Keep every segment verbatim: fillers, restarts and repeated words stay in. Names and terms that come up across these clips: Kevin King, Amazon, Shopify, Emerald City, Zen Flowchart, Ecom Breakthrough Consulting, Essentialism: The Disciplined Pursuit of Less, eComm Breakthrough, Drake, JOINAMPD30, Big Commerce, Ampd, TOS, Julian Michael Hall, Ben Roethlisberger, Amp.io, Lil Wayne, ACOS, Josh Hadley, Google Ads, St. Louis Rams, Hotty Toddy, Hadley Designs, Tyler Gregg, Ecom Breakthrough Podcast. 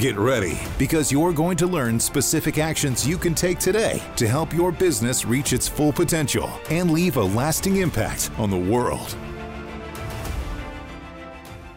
Get ready, because you're going to learn specific actions you can take today to help your business reach its full potential and leave a lasting impact on the world.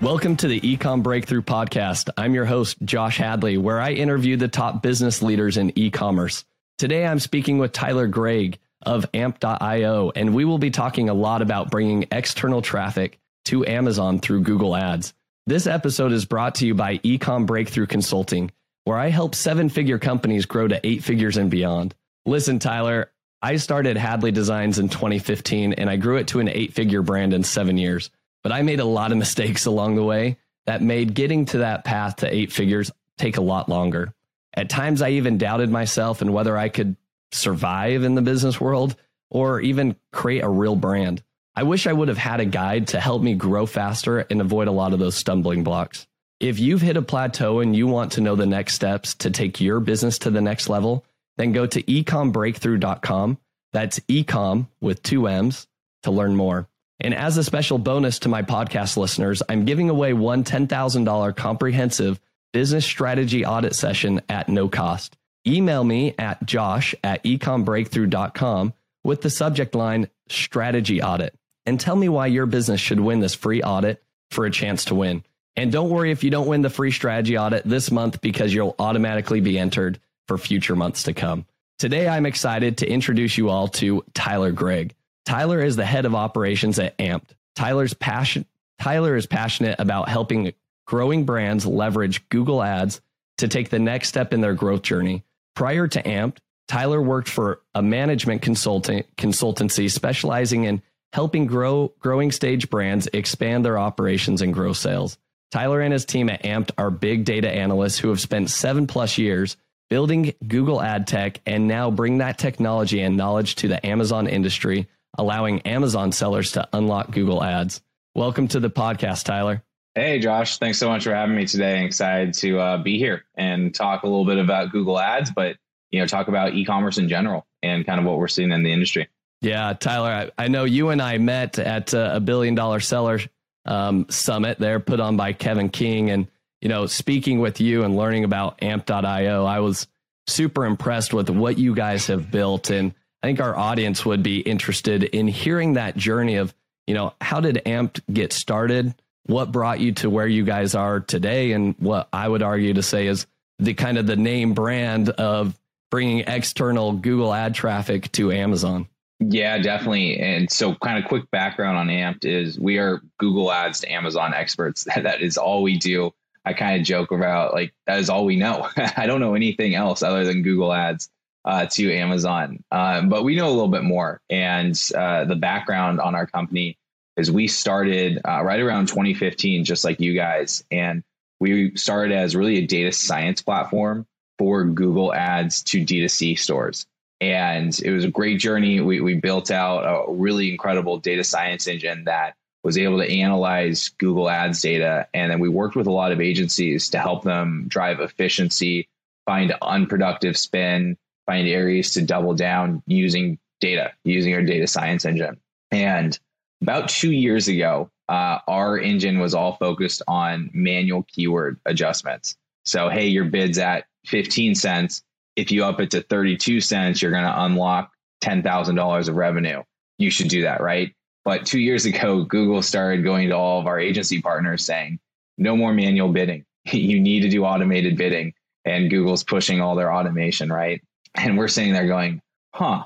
Welcome to the Ecom Breakthrough Podcast. I'm your host, Josh Hadley, where I interview the top business leaders in e-commerce. Today, I'm speaking with Tyler Gregg of amp dot i o, and we will be talking a lot about bringing external traffic to Amazon through Google Ads. This episode is brought to you by Ecom Breakthrough Consulting, where I help seven-figure companies grow to eight figures and beyond. Listen, Tyler, I started Hadley Designs in twenty fifteen, and I grew it to an eight-figure brand in seven years. But I made a lot of mistakes along the way that made getting to that path to eight figures take a lot longer. At times, I even doubted myself and whether I could survive in the business world or even create a real brand. I wish I would have had a guide to help me grow faster and avoid a lot of those stumbling blocks. If you've hit a plateau and you want to know the next steps to take your business to the next level, then go to ecom breakthrough dot com. That's ecom with two M's to learn more. And as a special bonus to my podcast listeners, I'm giving away one ten thousand dollars comprehensive business strategy audit session at no cost. Email me at josh at ecom breakthrough dot com with the subject line strategy audit and tell me why your business should win this free audit for a chance to win. And don't worry if you don't win the free strategy audit this month, because you'll automatically be entered for future months to come. Today, I'm excited to introduce you all to Tyler Gregg. Tyler is the head of operations at Ampd. Tyler's passion, Tyler is passionate about helping growing brands leverage Google Ads to take the next step in their growth journey. Prior to Ampd, Tyler worked for a management consulting consultancy specializing in helping grow growing stage brands expand their operations and grow sales. Tyler and his team at Ampd are big data analysts who have spent seven plus years building Google ad tech and now bring that technology and knowledge to the Amazon industry, allowing Amazon sellers to unlock Google ads. Welcome to the podcast, Tyler. Hey, Josh. Thanks so much for having me today. I'm excited to uh, be here and talk a little bit about Google ads, but you know, talk about e-commerce in general and kind of what we're seeing in the industry. Yeah, Tyler, I, I know you and I met at uh, a billion dollar seller um, summit there put on by Kevin King. And, you know, speaking with you and learning about amp dot i o, I was super impressed with what you guys have built. And I think our audience would be interested in hearing that journey of, you know, how did Ampd get started? What brought you to where you guys are today? And what I would argue to say is the kind of the name brand of bringing external Google ad traffic to Amazon. Yeah, definitely. And so kind of quick background on Ampd is we are Google ads to Amazon experts. That is all we do. I kind of joke about like, that is all we know. I don't know anything else other than Google ads uh, to Amazon. Uh, but we know a little bit more. And uh, the background on our company is we started uh, right around twenty fifteen, just like you guys. And we started as really a data science platform for Google ads to D two C stores. And it was a great journey. We, we built out a really incredible data science engine that was able to analyze Google ads data. And then we worked with a lot of agencies to help them drive efficiency, find unproductive spend, find areas to double down using data, using our data science engine. And about two years ago, uh, our engine was all focused on manual keyword adjustments. So, hey, your bid's at fifteen cents. If you up it to thirty-two cents, you're going to unlock ten thousand dollars of revenue. You should do that, right? But two years ago, Google started going to all of our agency partners saying, no more manual bidding. You need to do automated bidding. And Google's pushing all their automation, right? And we're sitting there going, huh,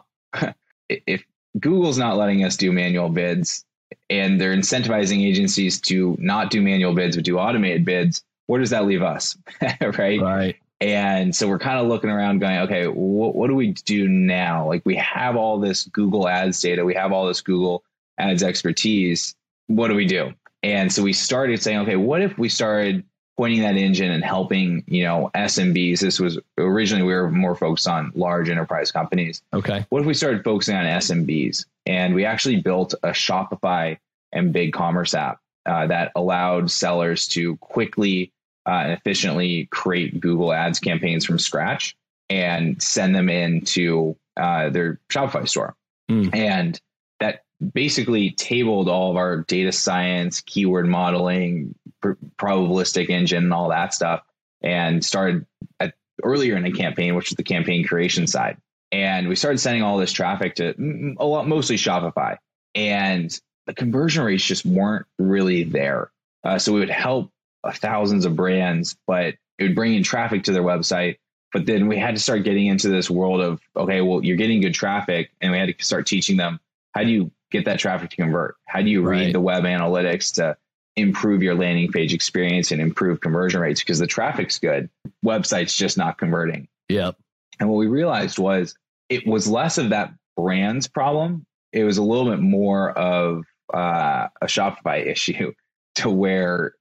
if Google's not letting us do manual bids and they're incentivizing agencies to not do manual bids, but do automated bids, where does that leave us? Right? Right. And so we're kind of looking around going, okay, wh- what do we do now? Like we have all this Google ads data. We have all this Google ads expertise. What do we do? And so we started saying, okay, what if we started pointing that engine and helping, you know, S M Bs? This was originally, we were more focused on large enterprise companies. Okay. What if we started focusing on S M Bs? And we actually built a Shopify and Big Commerce app uh, that allowed sellers to quickly uh, and efficiently create Google Ads campaigns from scratch and send them into uh, their Shopify store. Mm. And that basically tabled all of our data science, keyword modeling, pr- probabilistic engine, and all that stuff, and started at, earlier in the campaign, which is the campaign creation side. And we started sending all this traffic to a lot, mostly Shopify, and the conversion rates just weren't really there. Uh, so we would help uh, thousands of brands, but it would bring in traffic to their website. But then we had to start getting into this world of, okay, well, you're getting good traffic, and we had to start teaching them, how do you get that traffic to convert? How do you read the web analytics to improve your landing page experience and improve conversion rates? Because the traffic's good, website's just not converting. Yep. And what we realized was it was less of that brand's problem. It was a little bit more of uh, a Shopify issue, to where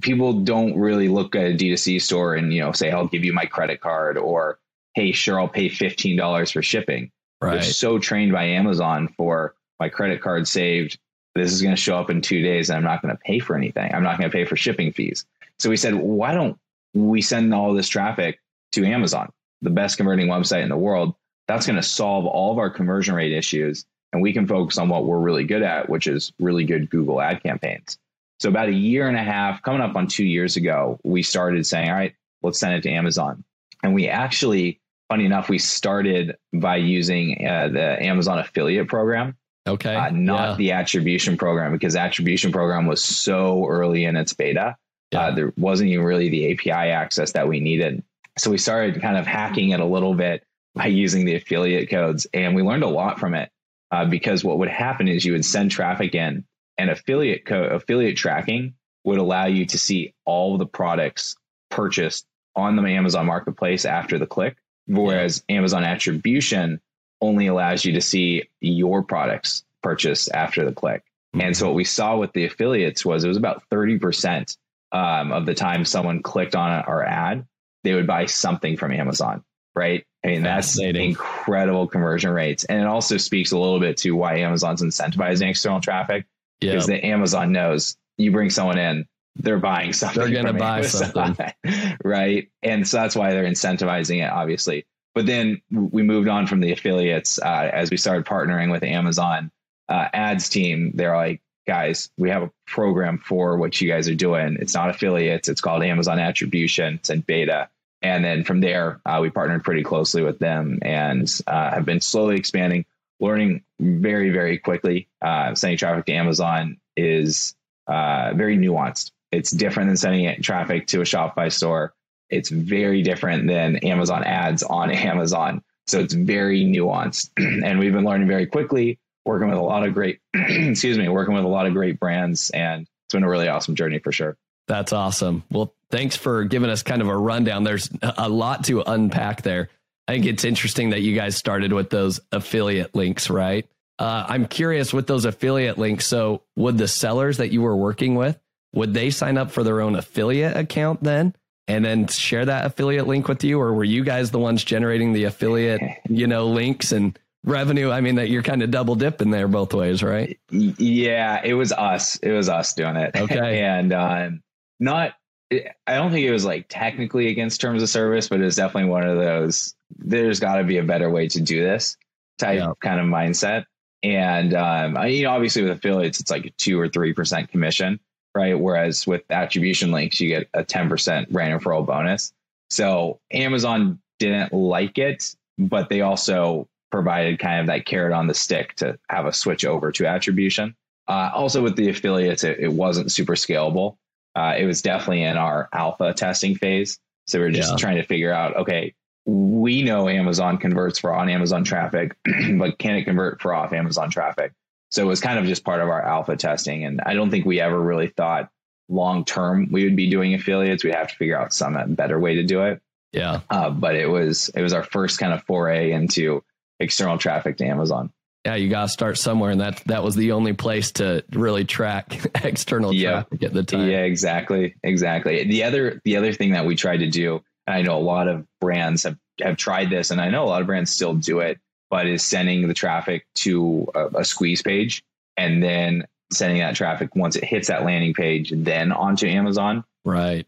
people don't really look at a D two C store and, you know, say, I'll give you my credit card, or, hey, sure, I'll pay fifteen dollars for shipping. Right. They're so trained by Amazon for, my credit card saved, this is going to show up in two days and I'm not going to pay for anything. I'm not going to pay for shipping fees. So we said, why don't we send all this traffic to Amazon, the best converting website in the world? That's going to solve all of our conversion rate issues, and we can focus on what we're really good at, which is really good Google ad campaigns. So about a year and a half, coming up on two years ago, we started saying, all right, let's send it to Amazon. And we actually, funny enough, we started by using uh, the Amazon affiliate program. Okay. Uh, not yeah. the attribution program, because the attribution program was so early in its beta. Yeah. Uh, there wasn't even really the A P I access that we needed. So we started kind of hacking it a little bit by using the affiliate codes. And we learned a lot from it, uh, because what would happen is you would send traffic in, and affiliate co- affiliate tracking would allow you to see all the products purchased on the Amazon marketplace after the click. Whereas yeah. Amazon attribution only allows you to see your products purchased after the click. Mm-hmm. And so what we saw with the affiliates was it was about thirty percent um, of the time someone clicked on our ad, they would buy something from Amazon, right? I mean, that's incredible conversion rates. And it also speaks a little bit to why Amazon's incentivizing external traffic, yep. because the Amazon knows you bring someone in, they're buying something. They're going to buy Amazon. something. Right. And so that's why they're incentivizing it, obviously. But then we moved on from the affiliates uh, as we started partnering with the Amazon uh, ads team. They're like, guys, we have a program for what you guys are doing. It's not affiliates. It's called Amazon Attribution. It's in beta. And then from there, uh, we partnered pretty closely with them, and uh, have been slowly expanding, learning very, very quickly. Uh, sending traffic to Amazon is uh, very nuanced. It's different than sending traffic to a Shopify store. It's very different than Amazon ads on Amazon. So it's very nuanced. And we've been learning very quickly, working with a lot of great, excuse me, working with a lot of great brands. And it's been a really awesome journey for sure. That's awesome. Well, thanks for giving us kind of a rundown. There's a lot to unpack there. I think it's interesting that you guys started with those affiliate links, right? Uh, I'm curious with those affiliate links. So would the sellers that you were working with, would they sign up for their own affiliate account then? And then share that affiliate link with you? Or were you guys the ones generating the affiliate, you know, links and revenue? I mean, that you're kind of double dipping there both ways, right? Yeah, it was us. It was us doing it. Okay. And um, not, I don't think it was like technically against terms of service, but it was definitely one of those, there's got to be a better way to do this type yeah. kind of mindset. And, um, I, you know, obviously with affiliates, it's like a two or three percent commission. Right. Whereas with attribution links, you get a ten percent random referral bonus. So Amazon didn't like it, but they also provided kind of that carrot on the stick to have a switch over to attribution. Uh, also with the affiliates, it, it wasn't super scalable. Uh, it was definitely in our alpha testing phase. So we we're just yeah. trying to figure out, OK, we know Amazon converts for on Amazon traffic, but can it convert for off Amazon traffic? So it was kind of just part of our alpha testing. And I don't think we ever really thought long term we would be doing affiliates. We'd have to figure out some better way to do it. Yeah. Uh, but it was it was our first kind of foray into external traffic to Amazon. Yeah, you got to start somewhere. And that that was the only place to really track external yep. traffic at the time. Yeah, exactly. Exactly. The other the other thing that we tried to do, and I know a lot of brands have, have tried this, and I know a lot of brands still do it, but is sending the traffic to a, a squeeze page and then sending that traffic once it hits that landing page, then onto Amazon. Right.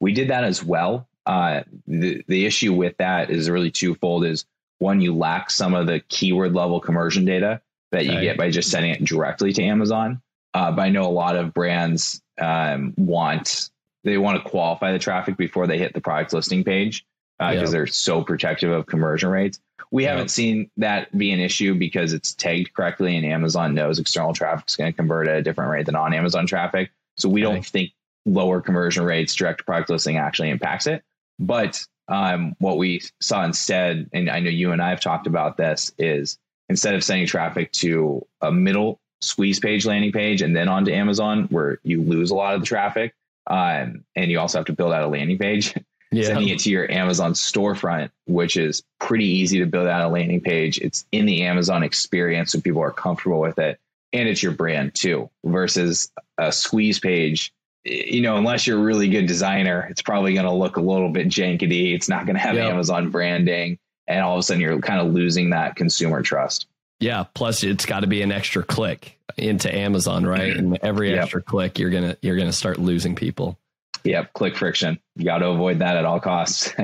We did that as well. Uh, the, the issue with that is really twofold. Is one, you lack some of the keyword level conversion data that you right. get by just sending it directly to Amazon. Uh, but I know a lot of brands um, want, they want to qualify the traffic before they hit the product listing page because uh, yep. they're so protective of conversion rates. We yep. haven't seen that be an issue because it's tagged correctly and Amazon knows external traffic is going to convert at a different rate than on-Amazon traffic. So we okay. don't think lower conversion rates, direct product listing actually impacts it. But um, what we saw instead, and I know you and I have talked about this, is instead of sending traffic to a middle squeeze page landing page and then onto Amazon where you lose a lot of the traffic um, and you also have to build out a landing page, yeah. sending it to your Amazon storefront, which is pretty easy to build out a landing page. It's in the Amazon experience, so people are comfortable with it. And it's your brand too, versus a squeeze page. You know, unless you're a really good designer, it's probably going to look a little bit jankety. It's not going to have yep. Amazon branding. And all of a sudden you're kind of losing that consumer trust. Yeah. Plus it's got to be an extra click into Amazon, right? And every yep. extra click, you're going to, you're going to start losing people. Yep. Click friction. You got to avoid that at all costs.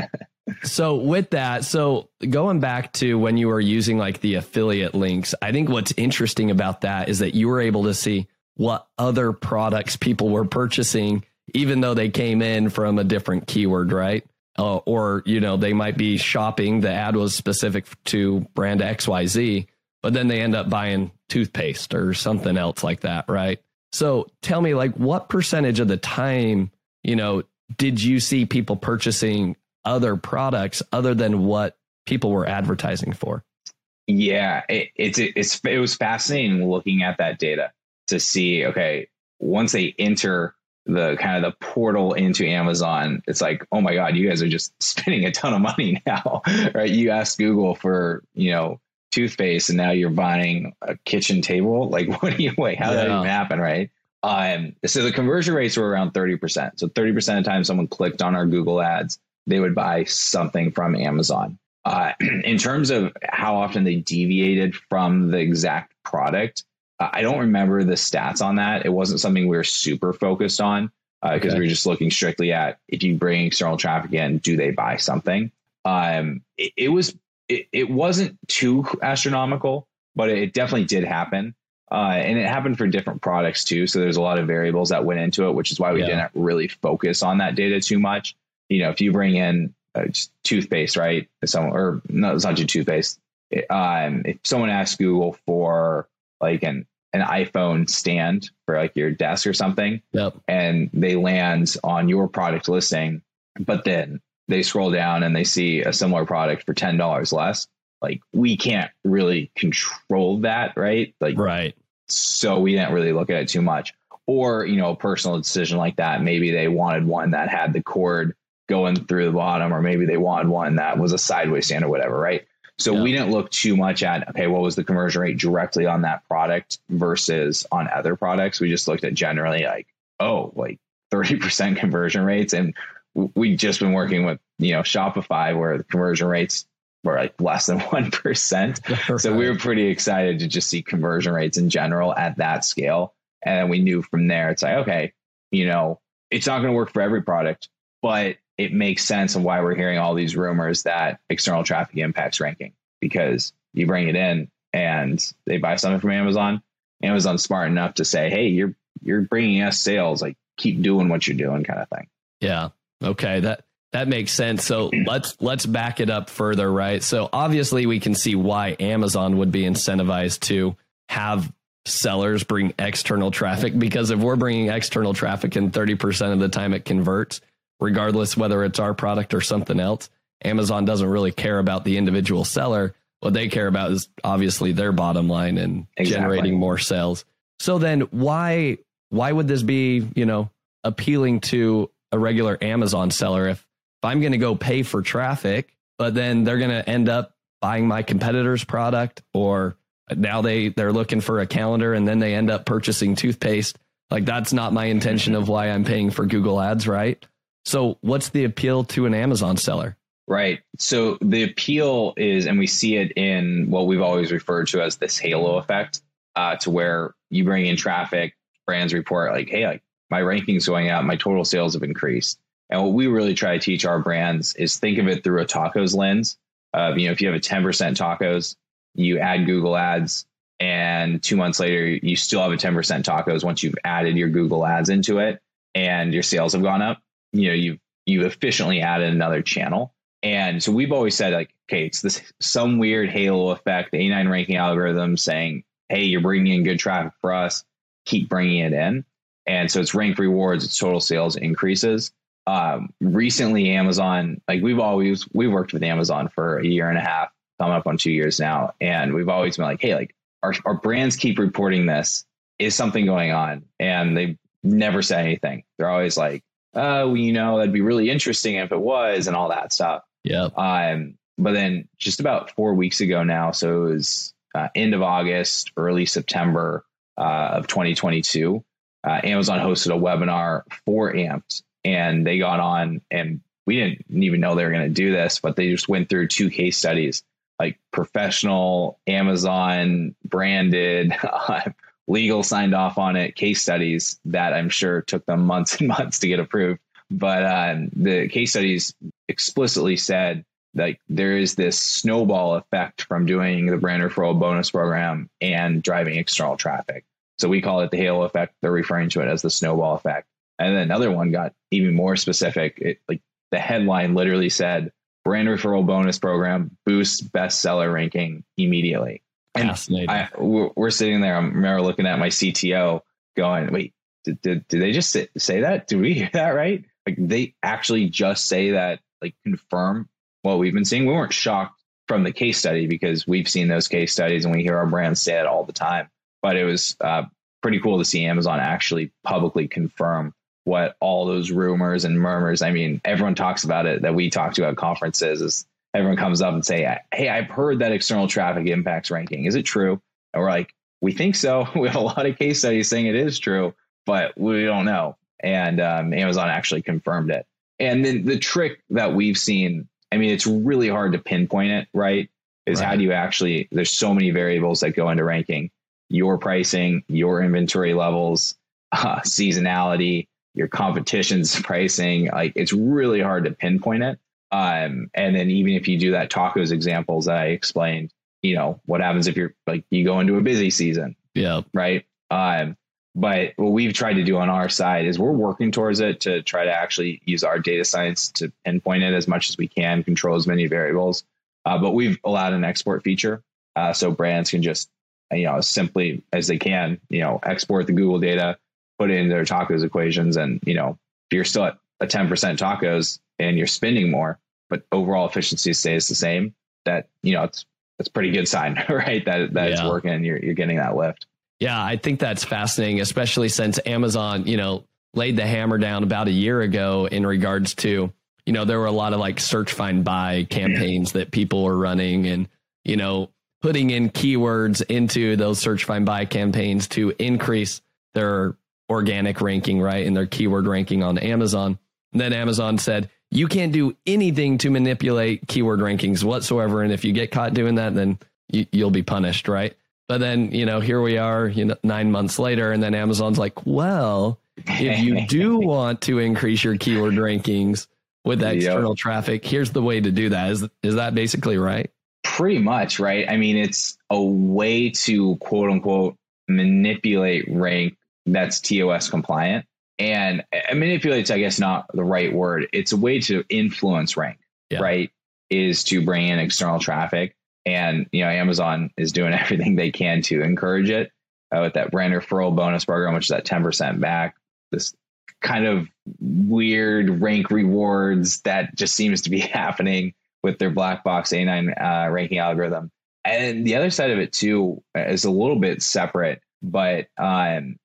So with that, so going back to when you were using like the affiliate links, I think what's interesting about that is that you were able to see what other products people were purchasing, even though they came in from a different keyword, right? Uh, or, you know, they might be shopping. The ad was specific to brand X Y Z, but then they end up buying toothpaste or something else like that, right? So tell me, like, what percentage of the time, you know, did you see people purchasing other products other than what people were advertising for? Yeah, it, it's, it, it's, it was fascinating looking at that data to see, okay, once they enter the kind of the portal into Amazon, it's like, oh my God, you guys are just spending a ton of money now, right? You asked Google for, you know, toothpaste and now you're buying a kitchen table. Like, what do you, wait, how yeah. did that even happen, right? Um, so the conversion rates were around thirty percent. So thirty percent of the time someone clicked on our Google ads, they would buy something from Amazon. Uh, in terms of how often they deviated from the exact product, I don't remember the stats on that. It wasn't something we were super focused on because uh, okay. we were just looking strictly at if you bring external traffic in, do they buy something? Um, it, it was it, it wasn't too astronomical, but it definitely did happen, uh, and it happened for different products too. So there's a lot of variables that went into it, which is why we yeah. didn't really focus on that data too much. You know, if you bring in uh, just toothpaste, right? If someone, or no, it's not just toothpaste. It, um, if someone asks Google for like an an iPhone stand for like your desk or something, yep. and they land on your product listing, but then they scroll down and they see a similar product for ten dollars less. Like, we can't really control that, right? Like, right. So we didn't really look at it too much. Or, you know, a personal decision like that. Maybe they wanted one that had the cord going through the bottom, or maybe they wanted one that was a sideways stand or whatever, right? So yeah. we didn't look too much at, okay, what was the conversion rate directly on that product versus on other products? We just looked at generally like, oh, like thirty percent conversion rates. And we've just been working with, you know, Shopify where the conversion rates were like less than one percent. Right. So we were pretty excited to just see conversion rates in general at that scale. And then we knew from there, it's like, okay, you know, it's not going to work for every product, but it makes sense of why we're hearing all these rumors that external traffic impacts ranking, because you bring it in and they buy something from Amazon. Amazon's smart enough to say, hey, you're you're bringing us sales. Like, keep doing what you're doing, kind of thing. Yeah. OK, that that makes sense. So let's let's back it up further. Right. So obviously we can see why Amazon would be incentivized to have sellers bring external traffic, because if we're bringing external traffic and thirty percent of the time it converts, regardless whether it's our product or something else, Amazon doesn't really care about the individual seller. What they care about is obviously their bottom line and exactly. generating more sales. So then why why would this be, you know, appealing to a regular Amazon seller if, if I'm going to go pay for traffic, but then they're going to end up buying my competitor's product, or now they they're looking for a calendar and then they end up purchasing toothpaste? Like, that's not my intention of why I'm paying for Google ads, right? So what's the appeal to an Amazon seller? Right. So the appeal is, and we see it in what we've always referred to as this halo effect. uh, to where you bring in traffic, brands report like, hey, like my ranking's going up, my total sales have increased. And what we really try to teach our brands is think of it through a tacos lens. Uh, you know, if you have a ten percent tacos, you add Google Ads, and two months later, you still have a ten percent tacos once you've added your Google Ads into it and your sales have gone up. You know, you've you efficiently added another channel. And so we've always said, like, okay, it's this some weird halo effect, the A nine ranking algorithm saying, hey, you're bringing in good traffic for us, keep bringing it in. And so it's rank rewards, it's total sales increases. Um, recently, Amazon, like we've always, we've worked with Amazon for a year and a half, coming up on two years now. And we've always been like, hey, like our, our brands keep reporting this. Is something going on? And they never say anything. They're always like, oh, well, you know, that'd be really interesting if it was, and all that stuff. Yeah. Um, but then just about four weeks ago now, so it was uh, end of August, early September uh, of twenty twenty-two, uh, Amazon hosted a webinar for Ampd, and they got on, and we didn't even know they were going to do this, but they just went through two case studies, like professional Amazon branded legal signed off on it case studies that I'm sure took them months and months to get approved. But uh, the case studies explicitly said like there is this snowball effect from doing the brand referral bonus program and driving external traffic. So we call it the halo effect. They're referring to it as the snowball effect. And then another one got even more specific. It, like the headline literally said, brand referral bonus program boosts bestseller ranking immediately. And fascinating. I, we're sitting there. I remember looking at my C T O going, wait, did, did, did they just say that? Did we hear that right? Like they actually just say that, like confirm what we've been seeing. We weren't shocked from the case study because we've seen those case studies and we hear our brands say it all the time. But it was uh, pretty cool to see Amazon actually publicly confirm what all those rumors and murmurs. I mean, everyone talks about it that we talk to at conferences is everyone comes up and say, hey, I've heard that external traffic impacts ranking. Is it true? And we're like, we think so. We have a lot of case studies saying it is true, but we don't know. And um, Amazon actually confirmed it. And then the trick that we've seen, I mean, it's really hard to pinpoint it, right? Is right. How do you actually, there's so many variables that go into ranking, your pricing, your inventory levels, uh, seasonality, your competition's pricing. Like it's really hard to pinpoint it. Um, and then even if you do that tacos examples that I explained, you know, what happens if you're like, you go into a busy season. Yeah. Right. Um, but what we've tried to do on our side is we're working towards it to try to actually use our data science to pinpoint it as much as we can, control as many variables. Uh, but we've allowed an export feature. Uh, so brands can just, you know, as simply as they can, you know, export the Google data, put it in their tacos equations. And, you know, if you're still at a ten percent tacos and you're spending more, but overall efficiency stays the same, that, you know, it's, it's a pretty good sign, right? That, that yeah. It's working and you're, you're getting that lift. Yeah, I think that's fascinating, especially since Amazon, you know, laid the hammer down about a year ago in regards to, you know, there were a lot of like search, find, buy campaigns that people were running and, you know, putting in keywords into those search, find, buy campaigns to increase their organic ranking, right? And their keyword ranking on Amazon. And then Amazon said, you can't do anything to manipulate keyword rankings whatsoever. And if you get caught doing that, then you, you'll be punished, right? But then, you know, here we are, you know, nine months later, and then Amazon's like, well, if you do want to increase your keyword rankings with external Yo. traffic, here's the way to do that. Is, is that basically right? Pretty much, right? I mean, it's a way to quote unquote manipulate rank that's T O S compliant. And manipulate's, I guess, not the right word. It's a way to influence rank, yeah. right? Is to bring in external traffic. And, you know, Amazon is doing everything they can to encourage it uh, with that brand referral bonus program, which is that ten percent back, this kind of weird rank rewards that just seems to be happening with their black box A nine uh, ranking algorithm. And the other side of it, too, is a little bit separate, but um,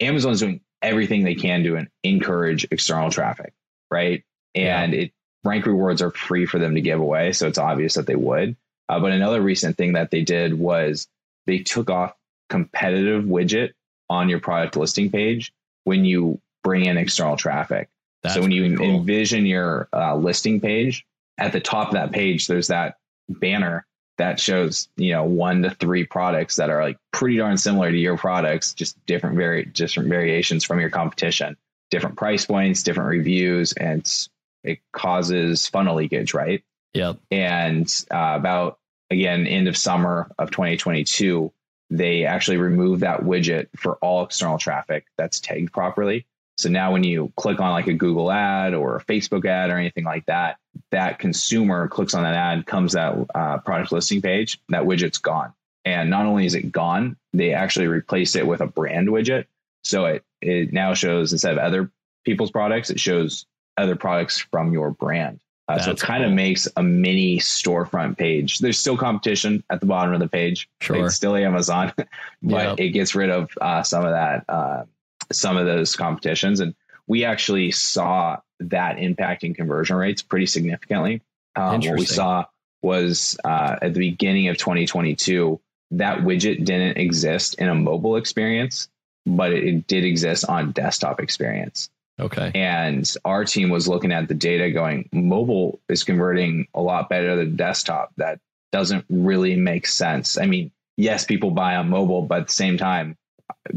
Amazon's doing everything they can do and encourage external traffic, right? And yeah. it rank rewards are free for them to give away, so it's obvious that they would. Uh, but another recent thing that they did was they took off competitive widget on your product listing page when you bring in external traffic. That's so when you cool. envision your uh, listing page, at the top of that page, there's that banner that shows, you know, one to three products that are like pretty darn similar to your products, just different, very different variations from your competition, different price points, different reviews, and it causes funnel leakage, right? Yep. And uh, about, again, end of summer of twenty twenty-two, they actually removed that widget for all external traffic that's tagged properly. So now when you click on like a Google ad or a Facebook ad or anything like that, that consumer clicks on that ad, comes that uh, product listing page, that widget's gone. And not only is it gone, they actually replaced it with a brand widget. So it, it now shows, instead of other people's products, it shows other products from your brand. Uh, so it kind cool. of makes a mini storefront page. There's still competition at the bottom of the page. Sure. Like, it's still Amazon, but yep. it gets rid of uh, some of that, uh, some of those competitions. And we actually saw that impacting conversion rates pretty significantly. Um, what we saw was uh, at the beginning of twenty twenty-two, that widget didn't exist in a mobile experience, but it, it did exist on desktop experience. Okay. And our team was looking at the data going, mobile is converting a lot better than desktop. That doesn't really make sense. I mean, yes, people buy on mobile, but at the same time,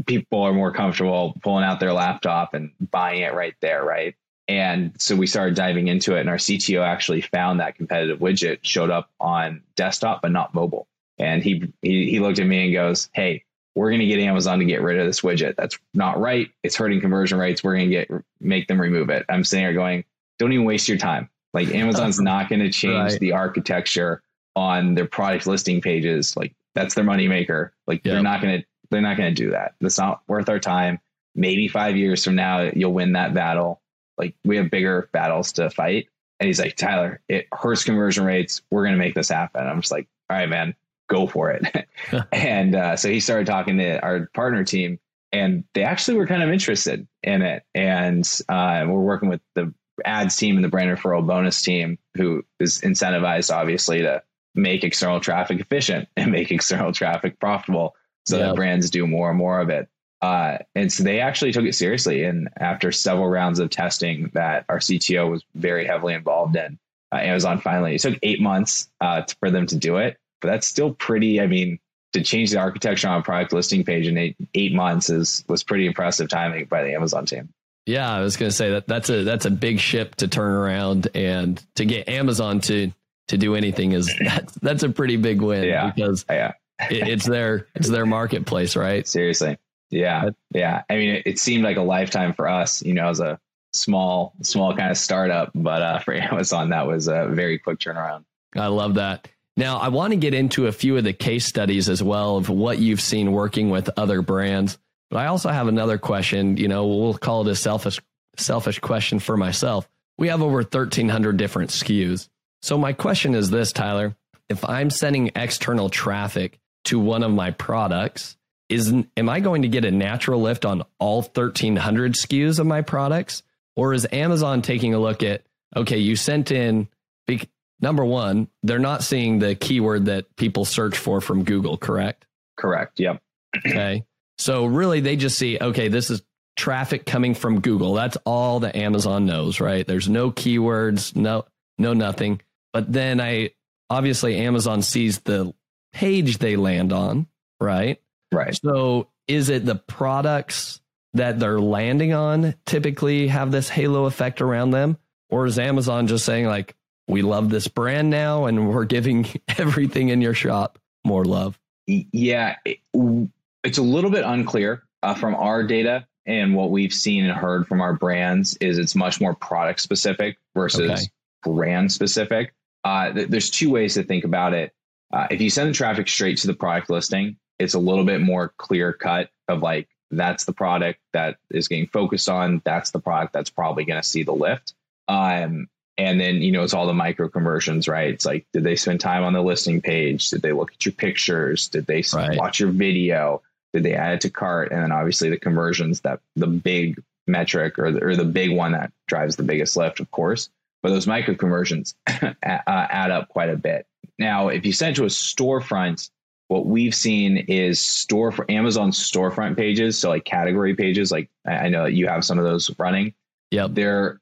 people are more comfortable pulling out their laptop and buying it right there, right? And so we started diving into it, and our C T O actually found that competitive widget showed up on desktop, but not mobile. And he he, he looked at me and goes, hey, we're going to get Amazon to get rid of this widget. That's not right. It's hurting conversion rates. We're going to get make them remove it. I'm sitting here going, don't even waste your time. Like, Amazon's not going to change right. the architecture on their product listing pages. Like, that's their moneymaker. Like, yep. they're not going to they're not going to do that. That's not worth our time. Maybe five years from now, you'll win that battle. Like, we have bigger battles to fight. And he's like, Tyler, it hurts conversion rates. We're going to make this happen. I'm just like, all right, man, go for it. and uh, so he started talking to our partner team, and they actually were kind of interested in it. And uh, we're working with the ads team and the brand referral bonus team, who is incentivized, obviously, to make external traffic efficient and make external traffic profitable. So yep. that brands do more and more of it. Uh, and so they actually took it seriously. And after several rounds of testing that our C T O was very heavily involved in, uh, Amazon finally, it took eight months uh, to, for them to do it. But that's still pretty, I mean, to change the architecture on a product listing page in eight, eight months is was pretty impressive timing by the Amazon team. Yeah, I was going to say that that's a that's a big ship to turn around, and to get Amazon to to do anything is that's, that's a pretty big win. Yeah, because yeah. it, it's their it's their marketplace, right? Seriously. Yeah. Yeah. I mean, it, it seemed like a lifetime for us, you know, as a small, small kind of startup. But uh, for Amazon, that was a very quick turnaround. I love that. Now, I want to get into a few of the case studies as well of what you've seen working with other brands. But I also have another question. You know, we'll call it a selfish, selfish question for myself. We have over thirteen hundred different S K Us. So my question is this, Tyler, if I'm sending external traffic to one of my products, isn't, am I going to get a natural lift on all thirteen hundred S K Us of my products? Or is Amazon taking a look at, okay, you sent in big, number one, they're not seeing the keyword that people search for from Google, correct? Correct. Yep. Okay. So really they just see, okay, this is traffic coming from Google. That's all that Amazon knows, right? There's no keywords, no, no, nothing. But then I obviously Amazon sees the page they land on, right? Right. So is it the products that they're landing on typically have this halo effect around them? Or is Amazon just saying like, we love this brand now, and we're giving everything in your shop more love? Yeah, it, it's a little bit unclear uh, from our data, and what we've seen and heard from our brands is it's much more product specific versus okay. brand specific. Uh, th- there's two ways to think about it. Uh, if you send the traffic straight to the product listing, it's a little bit more clear cut of like, that's the product that is getting focused on. That's the product that's probably going to see the lift. Um, And then, you know, it's all the micro conversions, right? It's like, did they spend time on the listing page? Did they look at your pictures? Did they right. watch your video? Did they add it to cart? And then obviously the conversions, that the big metric or the, or the big one that drives the biggest lift, of course. But those micro conversions uh, add up quite a bit. Now, if you send to a storefront, what we've seen is store for Amazon storefront pages. So like category pages, like I know that you have some of those running. Yeah, they're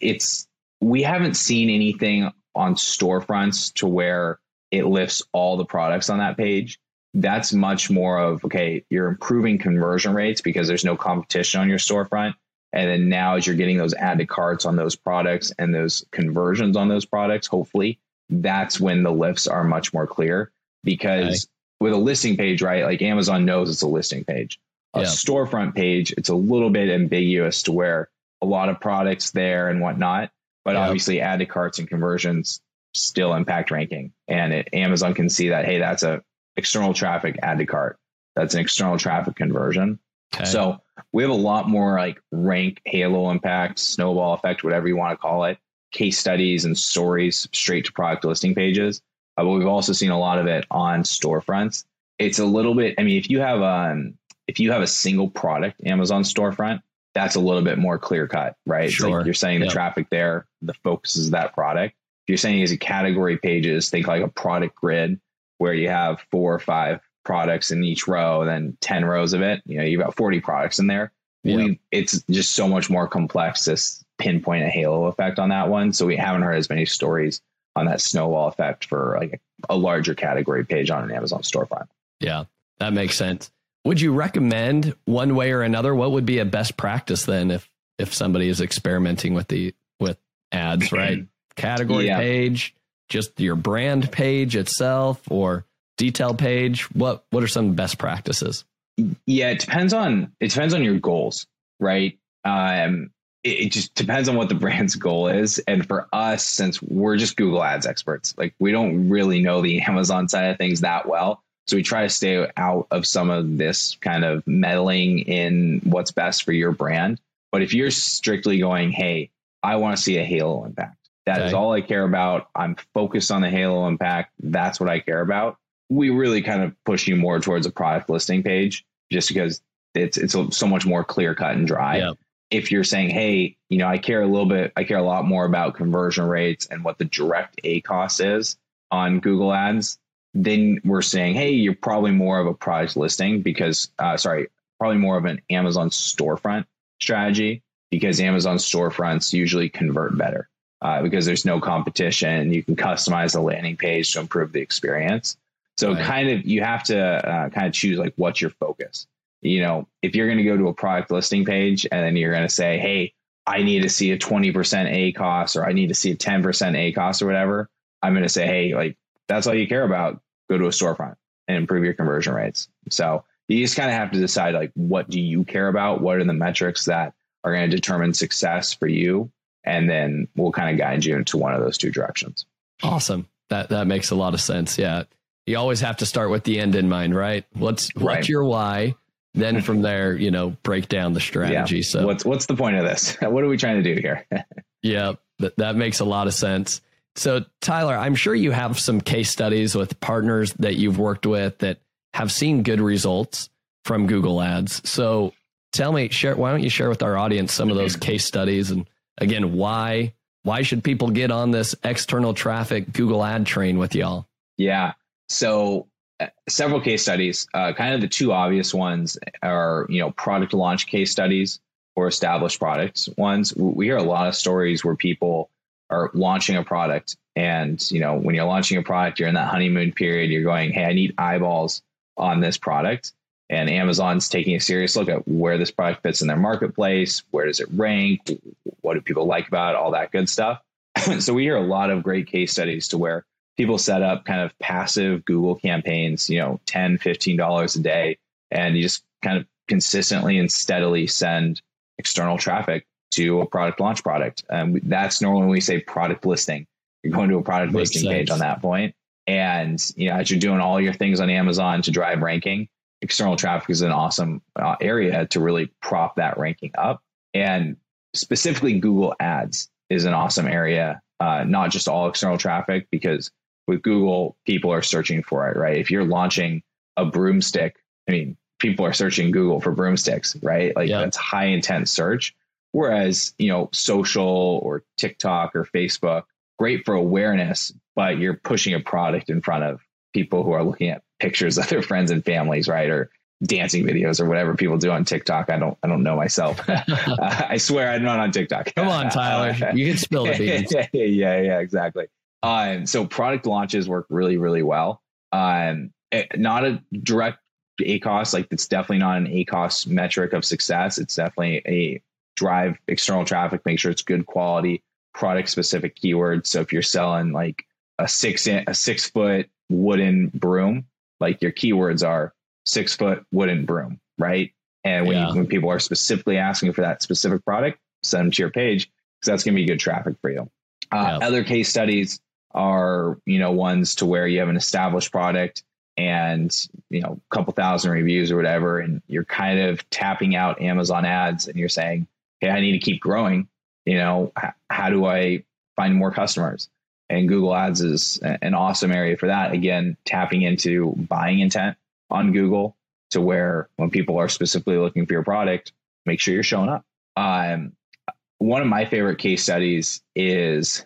it's. We haven't seen anything on storefronts to where it lists all the products on that page. That's much more of, okay, you're improving conversion rates because there's no competition on your storefront. And then now as you're getting those add to carts on those products and those conversions on those products, hopefully that's when the lifts are much more clear, because okay. with a listing page, right? Like Amazon knows it's a listing page. A yeah. storefront page, it's a little bit ambiguous to where a lot of products there and whatnot, but yeah. obviously add to carts and conversions still impact ranking. And it, Amazon can see that, hey, that's a external traffic add to cart. That's an external traffic conversion. Okay. So we have a lot more like rank, halo impact, snowball effect, whatever you want to call it, case studies and stories straight to product listing pages. Uh, but we've also seen a lot of it on storefronts. It's a little bit, I mean, if you have um, if you have a single product Amazon storefront, that's a little bit more clear cut, right? Sure. It's like you're saying the yep. traffic there, the focus is that product. If you're saying is a category pages, think like a product grid, where you have four or five products in each row, then ten rows of it, you know, you've got forty products in there. Yep. We, it's just so much more complex to pinpoint a halo effect on that one. So we haven't heard as many stories on that snowball effect for like a larger category page on an Amazon storefront. Yeah, that makes sense. Would you recommend one way or another? What would be a best practice then if, if somebody is experimenting with the, with ads, right? Category yeah. page, just your brand page itself, or detail page? What what are some best practices? Yeah, it depends on it depends on your goals, right? Um, it, it just depends on what the brand's goal is. And for us, since we're just Google Ads experts, like we don't really know the Amazon side of things that well. So we try to stay out of some of this kind of meddling in what's best for your brand. But if you're strictly going, hey, I want to see a halo impact. That okay. is all I care about. I'm focused on the halo impact. That's what I care about. We really kind of push you more towards a product listing page just because it's it's so much more clear cut and dry. Yep. If you're saying, hey, you know, I care a little bit, I care a lot more about conversion rates and what the direct A C O S is on Google Ads, then we're saying, hey, you're probably more of a product listing because, uh, sorry, probably more of an Amazon storefront strategy because Amazon storefronts usually convert better. Uh, because there's no competition, you can customize the landing page to improve the experience. So right. kind of you have to uh, kind of choose like what's your focus. You know, if you're going to go to a product listing page and then you're going to say, hey, I need to see a twenty percent A C O S or I need to see a ten percent A C O S or whatever, I'm going to say, hey, like that's all you care about. Go to a storefront and improve your conversion rates. So you just kind of have to decide like what do you care about? What are the metrics that are going to determine success for you? And then we'll kind of guide you into one of those two directions. Awesome. That that makes a lot of sense. Yeah. You always have to start with the end in mind, right? What's what's right. your why? Then from there, you know, break down the strategy. Yeah. So what's what's the point of this? What are we trying to do here? yeah, that, that makes a lot of sense. So Tyler, I'm sure you have some case studies with partners that you've worked with that have seen good results from Google Ads. So tell me, share why don't you share with our audience some of those case studies and again, why why should people get on this external traffic Google ad train with y'all? Yeah. So uh, several case studies, uh, kind of the two obvious ones are, you know, product launch case studies or established products ones. We hear a lot of stories where people are launching a product. And, you know, when you're launching a product, you're in that honeymoon period, you're going, hey, I need eyeballs on this product. And Amazon's taking a serious look at where this product fits in their marketplace. Where does it rank? What do people like about it? All that good stuff. So we hear a lot of great case studies to where people set up kind of passive Google campaigns, you know, ten, fifteen dollars a day. And you just kind of consistently and steadily send external traffic to a product launch product. And um, that's normally when we say product listing. You're going to a product Makes listing sense. Page on that point. And, you know, as you're doing all your things on Amazon to drive ranking, external traffic is an awesome uh, area to really prop that ranking up. And specifically, Google Ads is an awesome area, uh, not just all external traffic, because with Google, people are searching for it, right? If you're launching a broomstick, I mean, people are searching Google for broomsticks, right? Like yeah. that's high intent search. Whereas, you know, social or TikTok or Facebook, great for awareness, but you're pushing a product in front of people who are looking at pictures of their friends and families, right? Or dancing videos or whatever people do on TikTok. I don't, I don't know myself. uh, I swear I'm not on TikTok. Come on, Tyler. You can spill the beans. yeah, yeah, exactly. Um, so product launches work really, really well. Um, it, not a direct A C O S, like it's definitely not an A C O S metric of success. It's definitely a drive external traffic, make sure it's good quality, product specific keywords. So if you're selling like a six in, a six foot wooden broom, like your keywords are six foot wooden broom, right? And when, yeah. you, when people are specifically asking for that specific product, send them to your page because that's going to be good traffic for you. Uh, yeah. Other case studies are, you know, ones to where you have an established product and, you know, a couple thousand reviews or whatever, and you're kind of tapping out Amazon ads and you're saying, hey, I need to keep growing. You know, h- how do I find more customers? And Google Ads is a- an awesome area for that. Again, tapping into buying intent on Google to where when people are specifically looking for your product, make sure you're showing up. Um, one of my favorite case studies is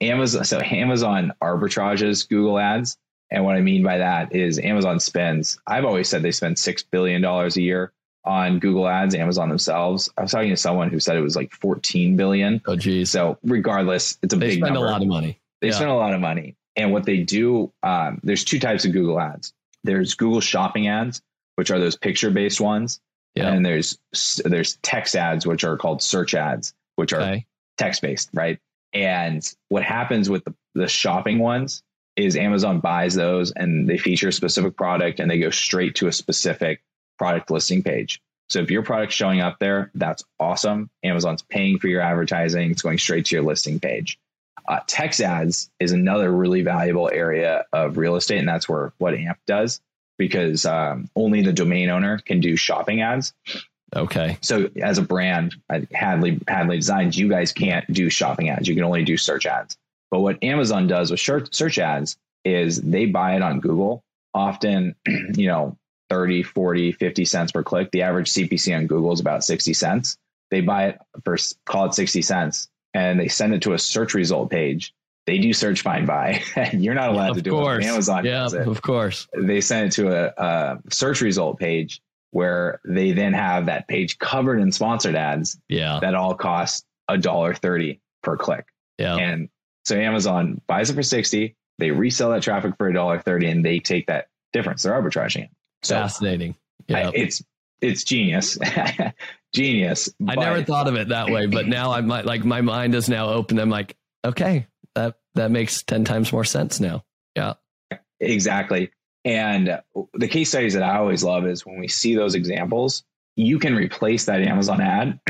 Amazon. So Amazon arbitrages Google Ads. And what I mean by that is Amazon spends, I've always said they spend six billion dollars a year on Google Ads, Amazon themselves. I was talking to someone who said it was like fourteen billion. Oh, geez. So regardless, it's a they big number. They spend a lot of money. They yeah. spend a lot of money. And what they do, um, there's two types of Google Ads. There's Google Shopping ads, which are those picture-based ones. Yeah. And there's there's text ads, which are called search ads, which are okay. text-based, right? And what happens with the, the shopping ones is Amazon buys those and they feature a specific product and they go straight to a specific product listing page. So if your product's showing up there, that's awesome. Amazon's paying for your advertising. It's going straight to your listing page. Uh, text ads is another really valuable area of real estate. And that's where what Amp does, because um, only the domain owner can do shopping ads. Okay. So as a brand, Hadley, Hadley Designs, you guys can't do shopping ads. You can only do search ads. But what Amazon does with search ads is they buy it on Google, often, you know, thirty, forty, fifty cents per click. The average C P C on Google is about sixty cents. They buy it for, call it sixty cents, and they send it to a search result page. They do search, find, buy. You're not allowed yeah, to do course. it. Amazon yeah, does it. Of course. They send it to a, a search result page where they then have that page covered in sponsored ads yeah. that all cost one dollar and thirty cents per click. Yeah. And so Amazon buys it for sixty dollars. They resell that traffic for one dollar and thirty cents, and they take that difference. They're arbitraging it. So fascinating. Yep. I, it's it's genius. Genius. I never thought of it that way, but now I'm like, like my mind is now open. I'm like, okay, that that makes ten times more sense now. Yeah, exactly. And the case studies that I always love is when we see those examples, you can replace that Amazon ad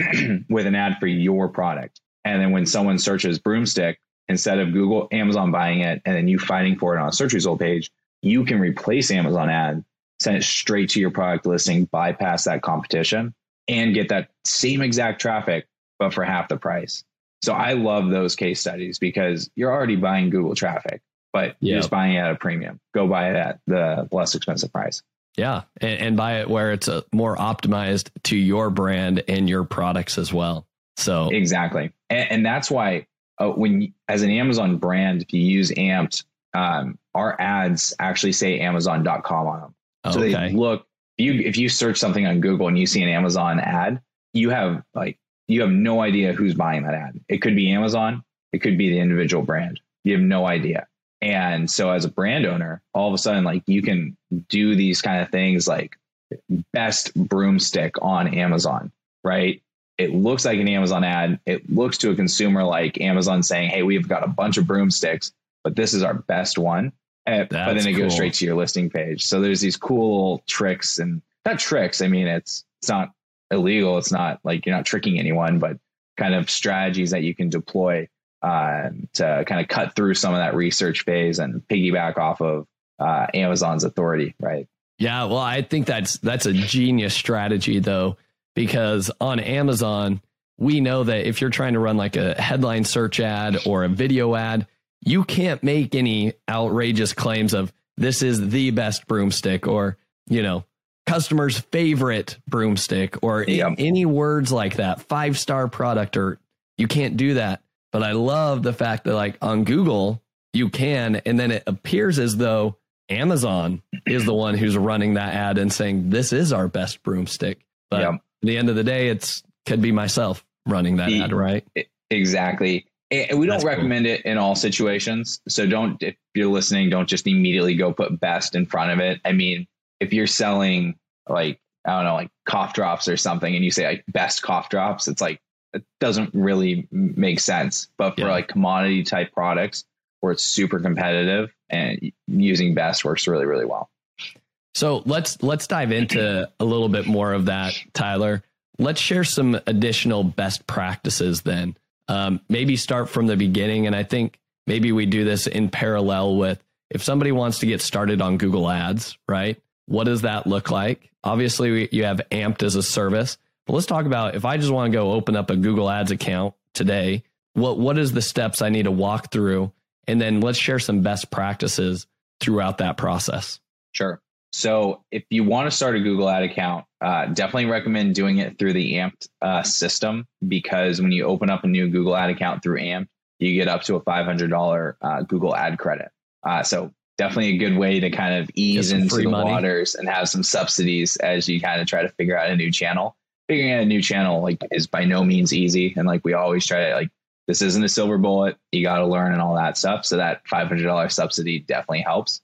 with an ad for your product. And then when someone searches broomstick, instead of Google, Amazon buying it, and then you fighting for it on a search result page, you can replace Amazon ad, send it straight to your product listing, bypass that competition, and get that same exact traffic, but for half the price. So I love those case studies because you're already buying Google traffic, but yep. you're just buying it at a premium. Go buy it at the less expensive price. Yeah. And, and buy it where it's a, more optimized to your brand and your products as well. So exactly. And, and that's why uh, when as an Amazon brand, if you use Ampd, um, our ads actually say amazon dot com on them. So okay. they look, if you, if you search something on Google and you see an Amazon ad, you have like, you have no idea who's buying that ad. It could be Amazon. It could be the individual brand. You have no idea. And so as a brand owner, all of a sudden, like you can do these kind of things like best broomstick on Amazon, right? It looks like an Amazon ad. It looks to a consumer like Amazon saying, hey, we've got a bunch of broomsticks, but this is our best one. Uh, but then it cool. goes straight to your listing page. So there's these cool tricks and not tricks. I mean, it's it's not illegal. It's not like you're not tricking anyone, but kind of strategies that you can deploy uh, to kind of cut through some of that research phase and piggyback off of uh, Amazon's authority. Right. Yeah. Well, I think that's that's a genius strategy, though, because on Amazon, we know that if you're trying to run like a headline search ad or a video ad, you can't make any outrageous claims of this is the best broomstick or, you know, customer's favorite broomstick or yeah. a, any words like that. Five star product, or you can't do that. But I love the fact that like on Google, you can. And then it appears as though Amazon is the one who's running that ad and saying this is our best broomstick. But yeah. at the end of the day, it's could be myself running that the, ad. Right. Exactly. And we don't That's recommend cool. it in all situations. So don't, if you're listening, don't just immediately go put best in front of it. I mean, if you're selling like, I don't know, like cough drops or something, and you say like best cough drops, it's like, it doesn't really make sense. But for yeah. like commodity type products where it's super competitive, and using best works really, really well. So let's, let's dive into a little bit more of that, Tyler. Let's share some additional best practices then. Um, maybe start from the beginning. And I think maybe we do this in parallel with, if somebody wants to get started on Google Ads, right? What does that look like? Obviously, we, you have Amp as a service, but let's talk about, if I just want to go open up a Google Ads account today, what what is the steps I need to walk through? And then let's share some best practices throughout that process. Sure. So if you want to start a Google Ad account, uh, definitely recommend doing it through the Amp uh, system, because when you open up a new Google Ad account through Amp, you get up to a five hundred dollars uh, Google Ad credit. Uh, so definitely a good way to kind of ease into the money. waters and have some subsidies as you kind of try to figure out a new channel. Figuring out a new channel like is by no means easy. And like we always try to like, this isn't a silver bullet. You got to learn and all that stuff. So that five hundred dollars subsidy definitely helps.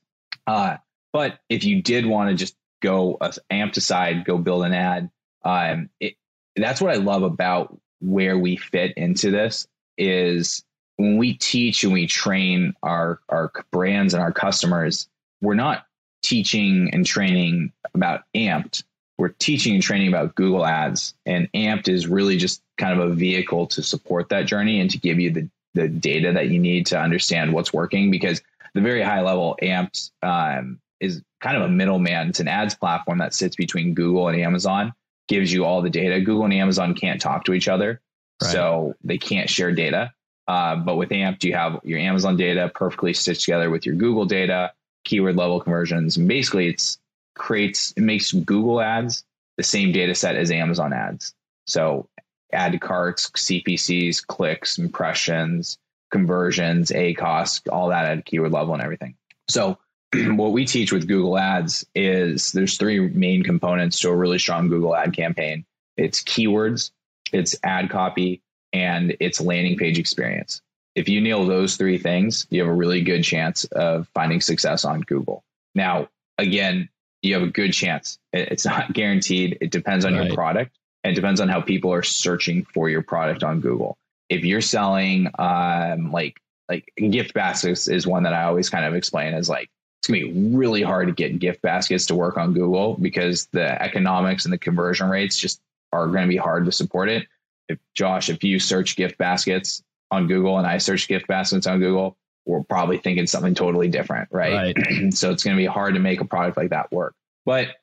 Uh, But if you did want to just go uh, Amp aside, go build an ad, um, it, that's what I love about where we fit into this is when we teach and we train our, our brands and our customers, we're not teaching and training about Amp. We're teaching and training about Google Ads, and Amp is really just kind of a vehicle to support that journey and to give you the, the data that you need to understand what's working, because the very high level Amp, um, is kind of a middleman. It's an ads platform that sits between Google and Amazon, gives you all the data. Google and Amazon can't talk to each other, right? So they can't share data. Uh, but with Amp, you have your Amazon data perfectly stitched together with your Google data, keyword level conversions. And basically, it's creates it makes Google ads the same data set as Amazon ads. So add carts, C P Cs, clicks, impressions, conversions, A C O S, all that at keyword level and everything. So what we teach with Google Ads is there's three main components to a really strong Google ad campaign. It's keywords, it's ad copy, and it's landing page experience. If you nail those three things, you have a really good chance of finding success on Google. Now, again, you have a good chance. It's not guaranteed. It depends on right. your product, and it depends on how people are searching for your product on Google. If you're selling um, like like gift baskets is one that I always kind of explain as like, it's gonna be really hard to get gift baskets to work on Google because the economics and the conversion rates just are going to be hard to support it. If Josh, if you search gift baskets on Google and I search gift baskets on Google, we're probably thinking something totally different, right? right. So it's going to be hard to make a product like that work. But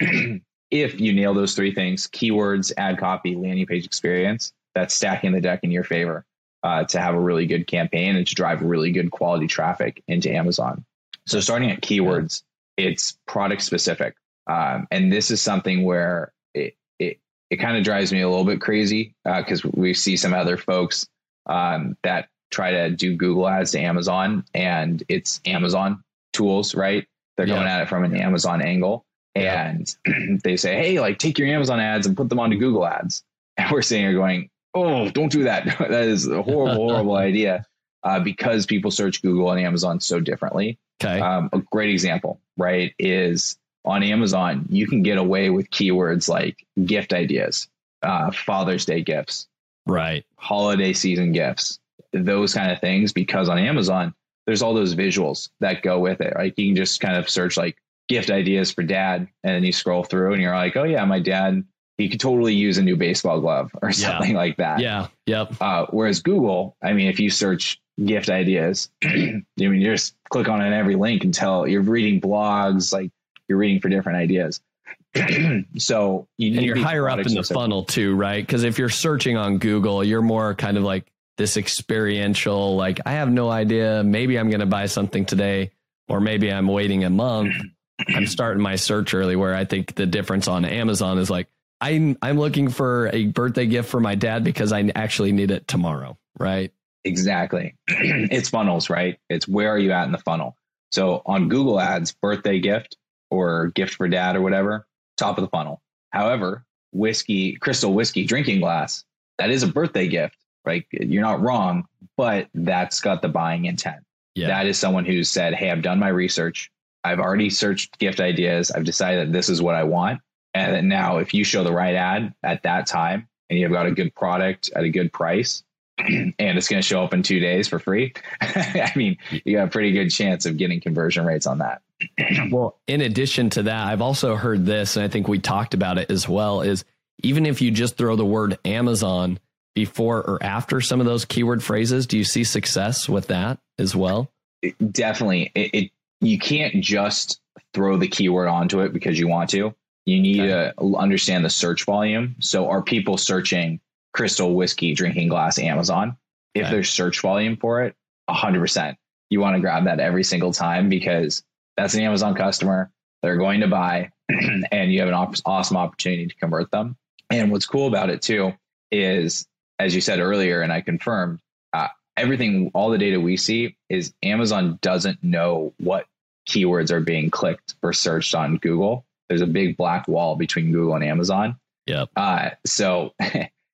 if you nail those three things, keywords, ad copy, landing page experience, that's stacking the deck in your favor uh, to have a really good campaign and to drive really good quality traffic into Amazon. So starting at keywords, it's product specific. Um, and this is something where it it, it kind of drives me a little bit crazy because uh, we see some other folks um, that try to do Google ads to Amazon, and it's Amazon tools, right? They're going yeah. at it from an Amazon angle, and yeah. they say, hey, like take your Amazon ads and put them onto Google ads. And we're sitting here going, oh, don't do that. That is a horrible, horrible idea uh, because people search Google and Amazon so differently. Okay. Um, a great example, right, is on Amazon, you can get away with keywords like gift ideas, uh, Father's Day gifts, right, holiday season gifts, those kind of things, because on Amazon, there's all those visuals that go with it. Like you can just kind of search like gift ideas for dad, and then you scroll through and you're like, oh, yeah, my dad, he could totally use a new baseball glove or something yeah. like that. Yeah. Yep. Uh, whereas Google, I mean, if you search gift ideas, I mean, you just click on it every link until you're reading blogs, like you're reading for different ideas. So you need and you're higher up in the funnel too, right? Because if you're searching on Google, you're more kind of like this experiential, like I have no idea, maybe I'm going to buy something today, or maybe I'm waiting a month. I'm starting my search early, where I think the difference on Amazon is like, I'm, I'm looking for a birthday gift for my dad because I actually need it tomorrow, right? Exactly. It's funnels, right? It's where are you at in the funnel? So on Google Ads, birthday gift or gift for dad or whatever, top of the funnel. However, whiskey, crystal whiskey drinking glass, that is a birthday gift, right? You're not wrong, but that's got the buying intent. Yeah. That is someone who said, hey, I've done my research. I've already searched gift ideas. I've decided that this is what I want. And now if you show the right ad at that time and you've got a good product at a good price, and it's going to show up in two days for free. I mean, you got a pretty good chance of getting conversion rates on that. Well, in addition to that, I've also heard this, and I think we talked about it as well, is even if you just throw the word Amazon before or after some of those keyword phrases, do you see success with that as well? It, definitely. It, it you can't just throw the keyword onto it because you want to. You need okay. to understand the search volume. So are people searching crystal whiskey drinking glass Amazon? If okay. there's search volume for it, one hundred percent. You want to grab that every single time because that's an Amazon customer. They're going to buy and you have an op- awesome opportunity to convert them. And what's cool about it, too, is, as you said earlier, and I confirmed, uh, everything, all the data we see is Amazon doesn't know what keywords are being clicked or searched on Google. There's a big black wall between Google and Amazon. Yep. Uh, so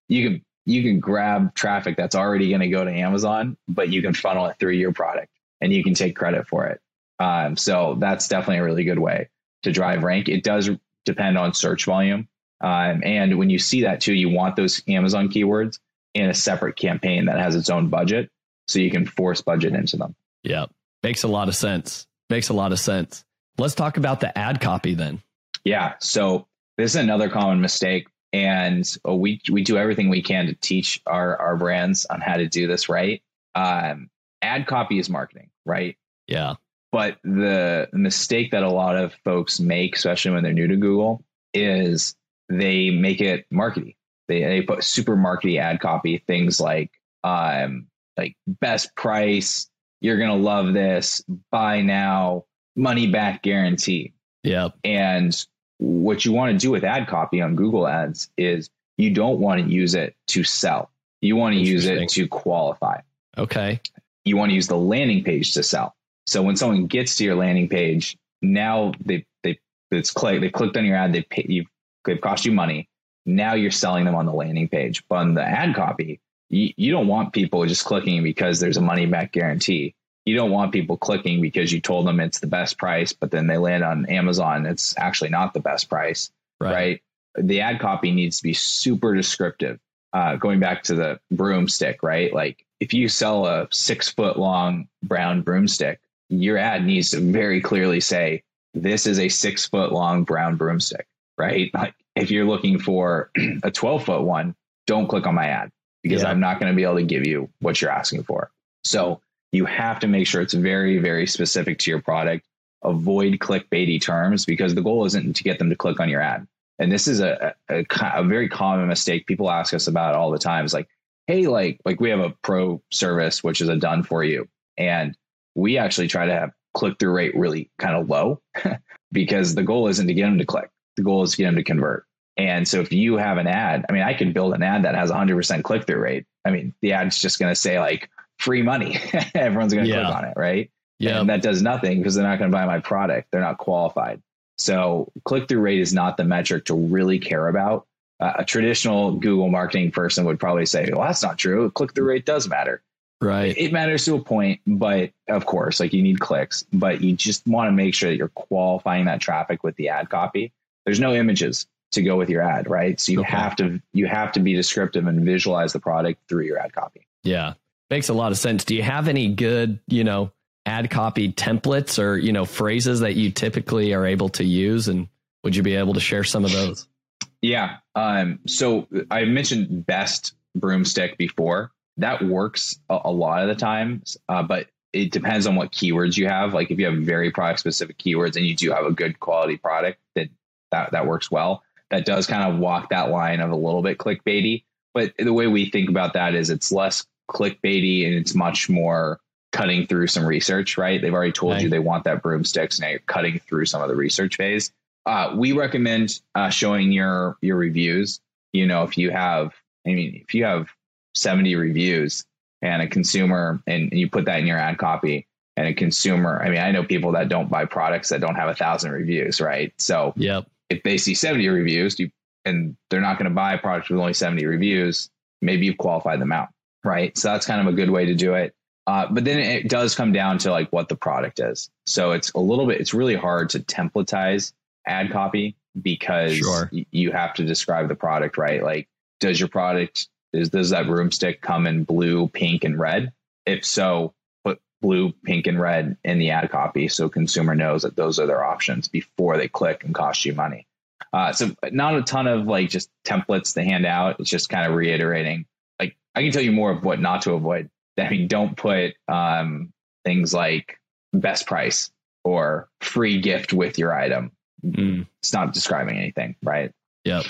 you can you can grab traffic that's already going to go to Amazon, but you can funnel it through your product and you can take credit for it. Um, so that's definitely a really good way to drive rank. It does depend on search volume. Um, and when you see that, too, you want those Amazon keywords in a separate campaign that has its own budget so you can force budget into them. Yeah, makes a lot of sense. Makes a lot of sense. Let's talk about the ad copy then. Yeah. So this is another common mistake. And we we do everything we can to teach our, our brands on how to do this right. Um, ad copy is marketing, right? Yeah. But the mistake that a lot of folks make, especially when they're new to Google, is they make it markety. They, they put super markety ad copy, things like um, like best price, you're going to love this, buy now, money back guarantee. Yeah. And what you want to do with ad copy on Google Ads is you don't want to use it to sell. You want to use it to qualify. Okay. You want to use the landing page to sell. So when someone gets to your landing page, now they they it's click they clicked on your ad, they pay, you've, they've cost you money. Now you're selling them on the landing page. But on the ad copy, you, you don't want people just clicking because there's a money back guarantee. You don't want people clicking because you told them it's the best price, but then they land on Amazon. It's actually not the best price, right? right? The ad copy needs to be super descriptive. Uh, going back to the broomstick, right? Like if you sell a six foot long brown broomstick, your ad needs to very clearly say, this is a six foot long brown broomstick, right? Like if you're looking for a twelve foot one, don't click on my ad because yeah. I'm not going to be able to give you what you're asking for. So you have to make sure it's very, very specific to your product. Avoid clickbaity terms because the goal isn't to get them to click on your ad. And this is a, a, a very common mistake people ask us about all the time. It's like, hey, like, like we have a pro service, which is a done for you. And we actually try to have click-through rate really kind of low because the goal isn't to get them to click. The goal is to get them to convert. And so if you have an ad, I mean, I could build an ad that has one hundred percent click-through rate. I mean, the ad's just going to say like free money. Everyone's going to yeah. click on it, right? Yeah. And that does nothing because they're not going to buy my product. They're not qualified. So click-through rate is not the metric to really care about. Uh, a traditional Google marketing person would probably say, well, that's not true. Click-through rate does matter. Right. It matters to a point, but of course, like you need clicks, but you just want to make sure that you're qualifying that traffic with the ad copy. There's no images to go with your ad, right? So you okay. have to you have to be descriptive and visualize the product through your ad copy. Yeah. Makes a lot of sense. Do you have any good, you know, ad copy templates or, you know, phrases that you typically are able to use? And would you be able to share some of those? Yeah. Um, so I mentioned best broomstick before. That works a lot of the time, uh, but it depends on what keywords you have. Like if you have very product specific keywords and you do have a good quality product, that, that that works well. That does kind of walk that line of a little bit clickbaity. But the way we think about that is it's less clickbaity and it's much more cutting through some research, right? They've already told right. you they want that broomstick, so now you're cutting through some of the research phase. Uh, we recommend uh, showing your your reviews. You know, if you have, I mean, if you have seventy reviews and a consumer, and you put that in your ad copy and a consumer. I mean, I know people that don't buy products that don't have a thousand reviews, right? So yep. if they see seventy reviews you, and they're not going to buy a product with only seventy reviews, maybe you've qualified them out. right? So that's kind of a good way to do it. Uh, but then it does come down to like what the product is. So it's a little bit, it's really hard to templatize ad copy because sure. y- you have to describe the product, right? Like, does your product, is, does that broomstick come in blue, pink, and red? If so, put blue, pink, and red in the ad copy so consumer knows that those are their options before they click and cost you money. Uh, so not a ton of like just templates to hand out. It's just kind of reiterating. Like, I can tell you more of what not to avoid. I mean, don't put um, things like best price or free gift with your item. Mm. It's not describing anything, right? Yep.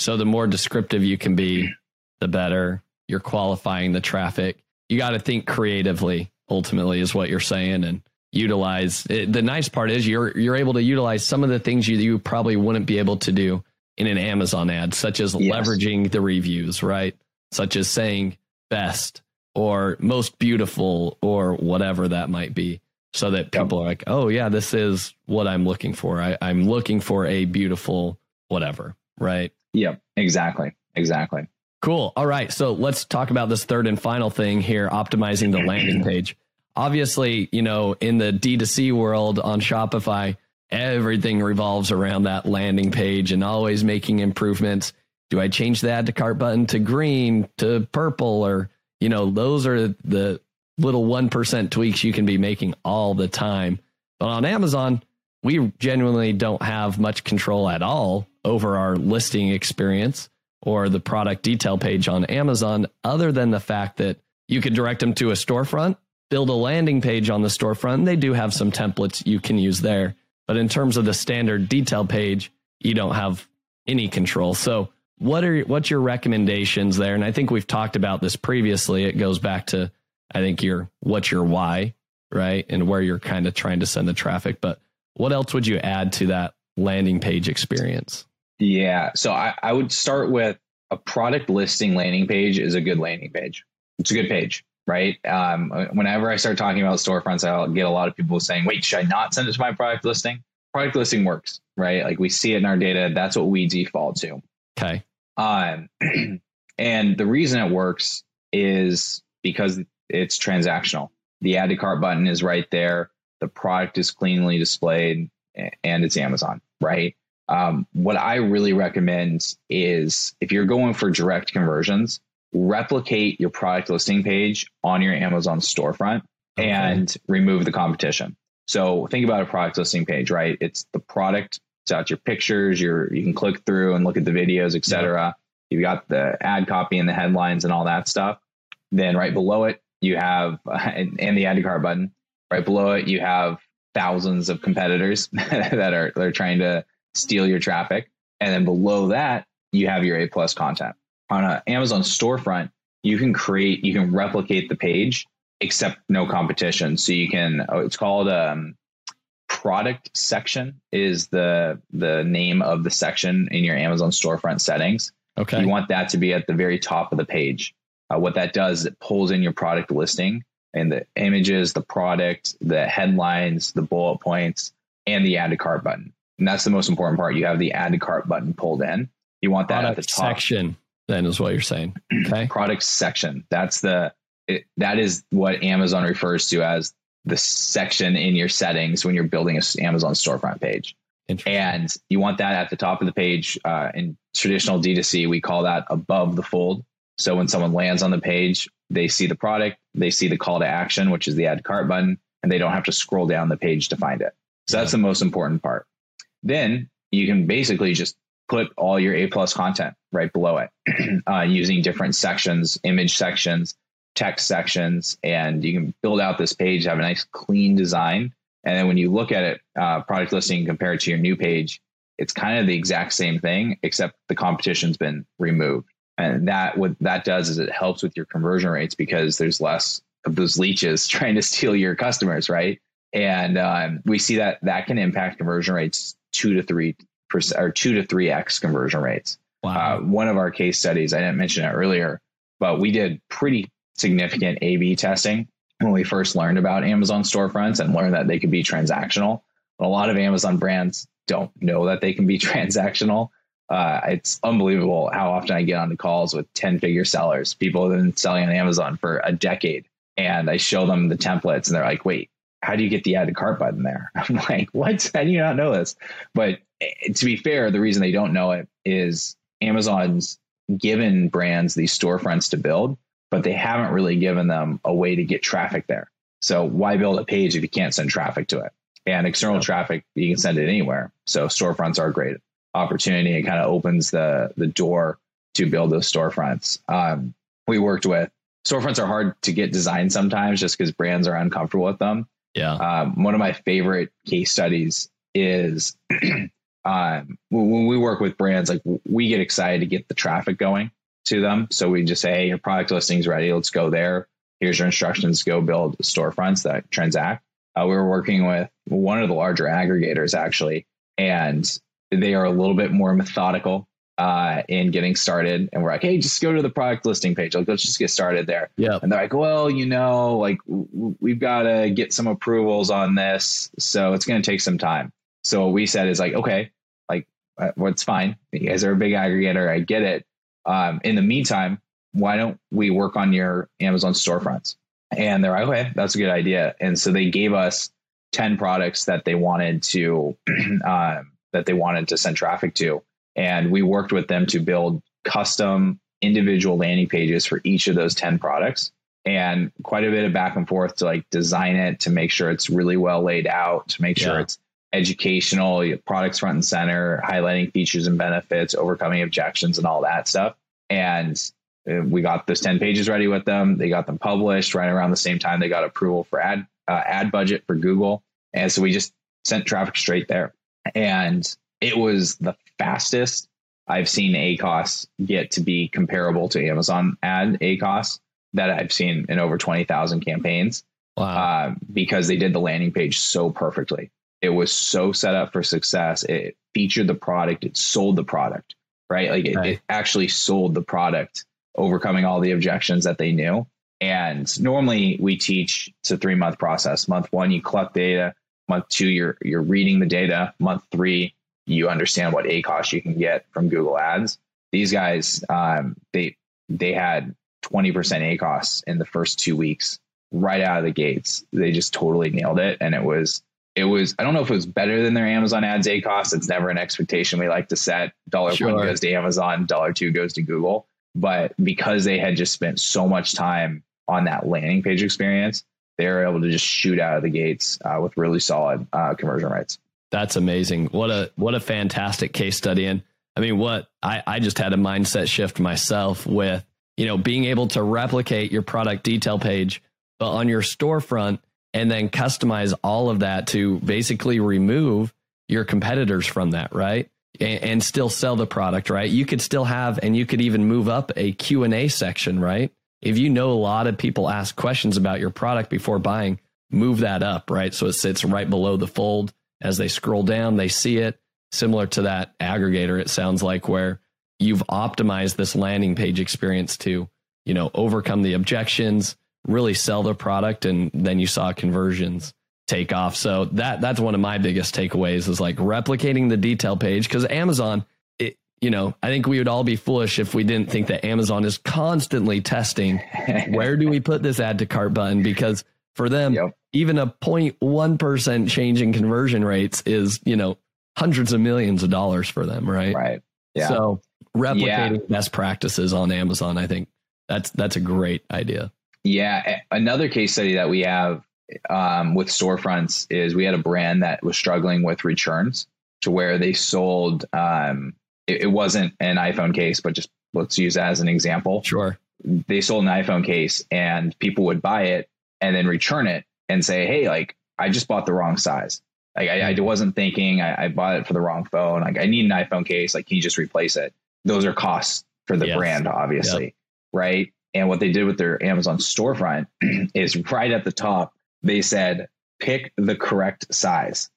So the more descriptive you can be, the better. You're qualifying the traffic. You got to think creatively, ultimately, is what you're saying, and utilize it. The nice part is you're you're able to utilize some of the things you, you probably wouldn't be able to do in an Amazon ad, such as yes. leveraging the reviews, right? Such as saying best or most beautiful or whatever that might be, so that people are like, oh yeah, this is what I'm looking for. I, I'm looking for a beautiful whatever, right? Yep, exactly. Exactly. Cool. All right. So let's talk about this third and final thing here, optimizing the landing page. Obviously, you know, in the D two C world on Shopify, everything revolves around that landing page and always making improvements. Do I change the add to cart button to green, to purple, or, you know, those are the little one percent tweaks you can be making all the time. But on Amazon, we genuinely don't have much control at all over our listing experience or the product detail page on Amazon, other than the fact that you could direct them to a storefront, build a landing page on the storefront. They do have some templates you can use there. But in terms of the standard detail page, you don't have any control. So what are what's your recommendations there? And I think we've talked about this previously. It goes back to, I think, your what's your why, right? And where you're kind of trying to send the traffic. But what else would you add to that landing page experience? Yeah. So I, I would start with a product listing landing page is a good landing page. It's a good page, right? Um, whenever I start talking about storefronts, I'll get a lot of people saying, wait, should I not send it to my product listing? Product listing works, right? Like, we see it in our data. That's what we default to. Okay. Um, and the reason it works is because it's transactional. The add to cart button is right there. The product is cleanly displayed and it's Amazon, right? Um, what I really recommend is if you're going for direct conversions, replicate your product listing page on your Amazon storefront okay. and remove the competition. So think about a product listing page, right? It's the product, it's out your pictures, your, you can click through and look at the videos, et cetera. Yeah. You've got the ad copy and the headlines and all that stuff. Then right below it, you have, uh, and, and the add to cart button, right below it, you have thousands of competitors that are they're trying to steal your traffic. And then below that, you have your A plus content. On an Amazon storefront, you can create, you can replicate the page, except no competition. So you can, oh, it's called um, product section is the the name of the section in your Amazon storefront settings. Okay. You want that to be at the very top of the page. Uh, what that does is it pulls in your product listing and the images, the product, the headlines, the bullet points, and the add to cart button. And that's the most important part. You have the add to cart button pulled in. You want that product at the top section. Then is what you're saying. Okay. Product section. That's the, it, that is what Amazon refers to as the section in your settings when you're building an Amazon storefront page. And you want that at the top of the page. Uh, in traditional D two C, we call that above the fold. So when someone lands on the page, they see the product, they see the call to action, which is the add to cart button, and they don't have to scroll down the page to find it. So yeah. that's the most important part. Then you can basically just put all your A plus content right below it uh, using different sections, image sections, text sections, and you can build out this page, have a nice clean design. And then when you look at it, uh, product listing compared to your new page, it's kind of the exact same thing, except the competition's been removed. And that what that does is it helps with your conversion rates because there's less of those leeches trying to steal your customers, right? And um, we see that that can impact conversion rates two to three percent or two to three X conversion rates. Wow. Uh, one of our case studies, I didn't mention it earlier, but we did pretty significant A B testing when we first learned about Amazon storefronts and learned that they could be transactional. A lot of Amazon brands don't know that they can be transactional. Uh, it's unbelievable how often I get onto calls with ten figure sellers, people who have been selling on Amazon for a decade. And I show them the templates and they're like, wait, how do you get the add to cart button there? I'm like, what? How do you not know this? But to be fair, the reason they don't know it is Amazon's given brands these storefronts to build, but they haven't really given them a way to get traffic there. So why build a page if you can't send traffic to it? And external traffic, you can send it anywhere. So storefronts are a great opportunity. It kind of opens the the door to build those storefronts. Um, we worked with storefronts are hard to get designed sometimes just because brands are uncomfortable with them. Yeah. Um, one of my favorite case studies is um, when we work with brands, like we get excited to get the traffic going to them. So we just say, hey, your product listing's ready. Let's go there. Here's your instructions. Go build storefronts that transact. Uh, we were working with one of the larger aggregators, actually, and they are a little bit more methodical uh, in getting started. And we're like, hey, just go to the product listing page. Like, let's just get started there. Yeah. And they're like, well, you know, like w- we've got to get some approvals on this. So it's going to take some time. So what we said is like, OK, like uh, well, it's fine. You guys are a big aggregator. I get it. Um, in the meantime, why don't we work on your Amazon storefronts? And they're like, OK, that's a good idea. And so they gave us ten products that they wanted to um, that they wanted to send traffic to. And we worked with them to build custom individual landing pages for each of those ten products, and quite a bit of back and forth to like design it, to make sure it's really well laid out, to make yeah. sure it's educational, products front and center, highlighting features and benefits, overcoming objections and all that stuff. And we got those ten pages ready with them. They got them published right around the same time they got approval for ad uh, ad budget for Google. And so we just sent traffic straight there. And it was the fastest I've seen A C O S get to be comparable to Amazon ad A C O S that I've seen in over twenty thousand campaigns. Wow. Uh, because they did the landing page so perfectly. It was so set up for success. It featured the product. It sold the product, right? Like it, right. it actually sold the product, overcoming all the objections that they knew. And normally we teach it's a three month process. Month one, you collect data. Month two, you're you're reading the data. Month three, you understand what A C O S you can get from Google Ads. These guys, um, they they had twenty percent A C O S in the first two weeks right out of the gates. They just totally nailed it. And it was it was I don't know if it was better than their Amazon Ads A C O S. It's never an expectation we like to set. Dollar sure. one goes to Amazon, dollar two goes to Google. But because they had just spent so much time on that landing page experience, they were able to just shoot out of the gates uh, with really solid uh, conversion rates. That's amazing. What a what a fantastic case study. And I mean, what I, I just had a mindset shift myself with, you know, being able to replicate your product detail page, but on your storefront, and then customize all of that to basically remove your competitors from that, right? And, and still sell the product, right? You could still have, and you could even move up a Q and A section, right? If you know a lot of people ask questions about your product before buying, move that up, right? So it sits right below the fold. As they scroll down, they see it. Similar to that aggregator, it sounds like, where you've optimized this landing page experience to, you know, overcome the objections, really sell the product, and then you saw conversions take off. So that that's one of my biggest takeaways, is like replicating the detail page, because Amazon, it, you know, I think we would all be foolish if we didn't think that Amazon is constantly testing where do we put this add to cart button, because for them, yep. even a zero point one percent change in conversion rates is, you know, hundreds of millions of dollars for them, right? Right. Yeah. So replicating yeah. best practices on Amazon, I think that's that's a great idea. Yeah. Another case study that we have um, with storefronts is we had a brand that was struggling with returns, to where they sold. Um, it, it wasn't an iPhone case, but just let's use that as an example. Sure. They sold an iPhone case and people would buy it and then return it and say, hey, like, I just bought the wrong size. Like, I, I wasn't thinking, I, I bought it for the wrong phone. Like, I need an iPhone case. Like, can you just replace it? Those are costs for the yes. brand, obviously. Yep. Right. And what they did with their Amazon storefront is right at the top, they said, pick the correct size.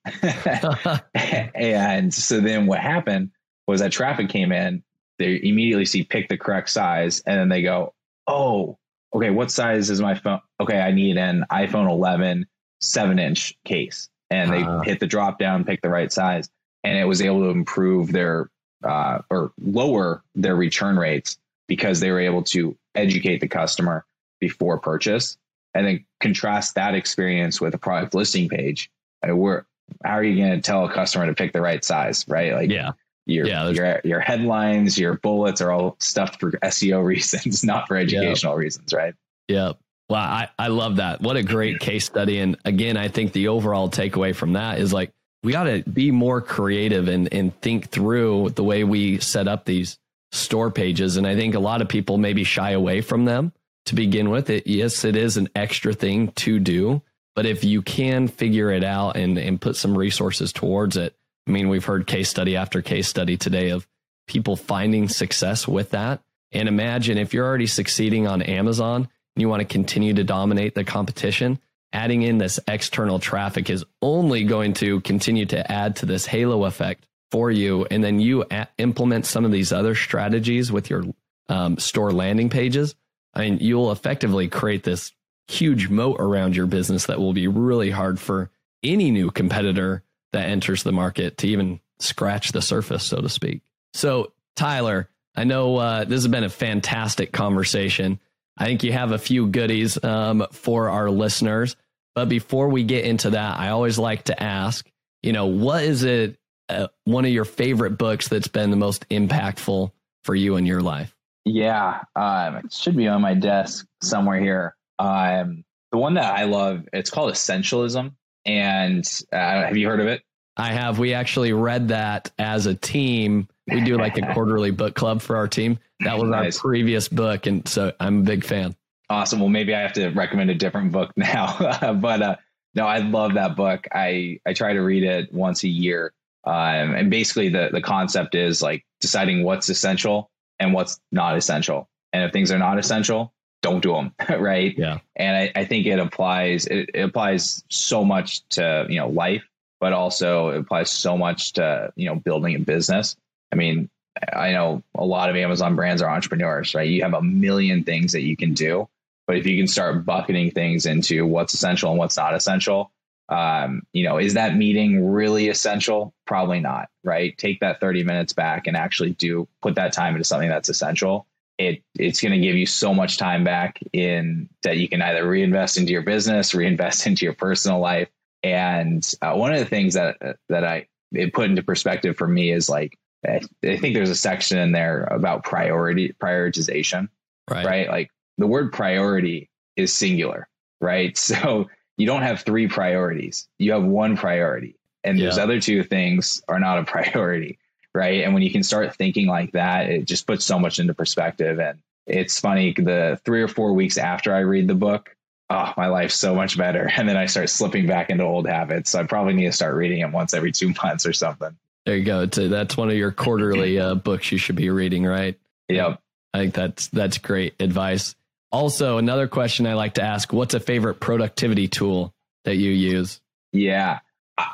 And so then what happened was that traffic came in. They immediately see pick the correct size. And then they go, oh, okay, what size is my phone? Okay, I need an iPhone eleven seven inch case. And they uh, hit the drop down, pick the right size, and it was able to improve their uh, or lower their return rates because they were able to educate the customer before purchase. And then contrast that experience with a product listing page. I mean, we're, how are you going to tell a customer to pick the right size, right? Like yeah. Your, yeah, your your headlines, your bullets are all stuffed for S E O reasons, not for educational yeah. reasons, right? Yeah. Wow. I, I love that. What a great case study. And again, I think the overall takeaway from that is like, we got to be more creative and, and think through the way we set up these store pages. And I think a lot of people maybe shy away from them to begin with. It, yes, it is an extra thing to do, but if you can figure it out and, and put some resources towards it, I mean, we've heard case study after case study today of people finding success with that. And imagine if you're already succeeding on Amazon and you want to continue to dominate the competition, adding in this external traffic is only going to continue to add to this halo effect for you. And then you a- implement some of these other strategies with your um, store landing pages. I mean, you'll effectively create this huge moat around your business that will be really hard for any new competitor that enters the market to even scratch the surface, so to speak. So, Tyler, I know uh, this has been a fantastic conversation. I think you have a few goodies um, for our listeners. But before we get into that, I always like to ask, you know, what is it, uh, one of your favorite books that's been the most impactful for you in your life? Yeah, um, it should be on my desk somewhere here. Um, the one that I love, it's called Essentialism. And uh, have you heard of it? I have. We actually read that as a team. We do like a quarterly book club for our team. That was nice. Our previous book. And so I'm a big fan. Awesome. Well, maybe I have to recommend a different book now. but uh, no, I love that book. I, I try to read it once a year. Um, and basically the, the concept is like deciding what's essential and what's not essential. And if things are not essential, don't do them. Right. Yeah. And I, I think it applies, it, it applies so much to, you know, life, but also it applies so much to, you know, building a business. I mean, I know a lot of Amazon brands are entrepreneurs, right? You have a million things that you can do, but if you can start bucketing things into what's essential and what's not essential, um, you know, is that meeting really essential? Probably not. Right. Take that thirty minutes back and actually do put that time into something that's essential. It, it's going to give you so much time back in that you can either reinvest into your business, reinvest into your personal life. And uh, one of the things that that I it put into perspective for me is like, I think there's a section in there about priority prioritization, right? right? Like the word priority is singular, right? So you don't have three priorities. You have one priority and yeah. those other two things are not a priority. Right. And when you can start thinking like that, it just puts so much into perspective. And it's funny, the three or four weeks after I read the book, oh, my life's so much better. And then I start slipping back into old habits. So I probably need to start reading it once every two months or something. There you go. That's one of your quarterly uh, books you should be reading, right? Yep. I think that's that's great advice. Also, another question I like to ask, what's a favorite productivity tool that you use? Yeah,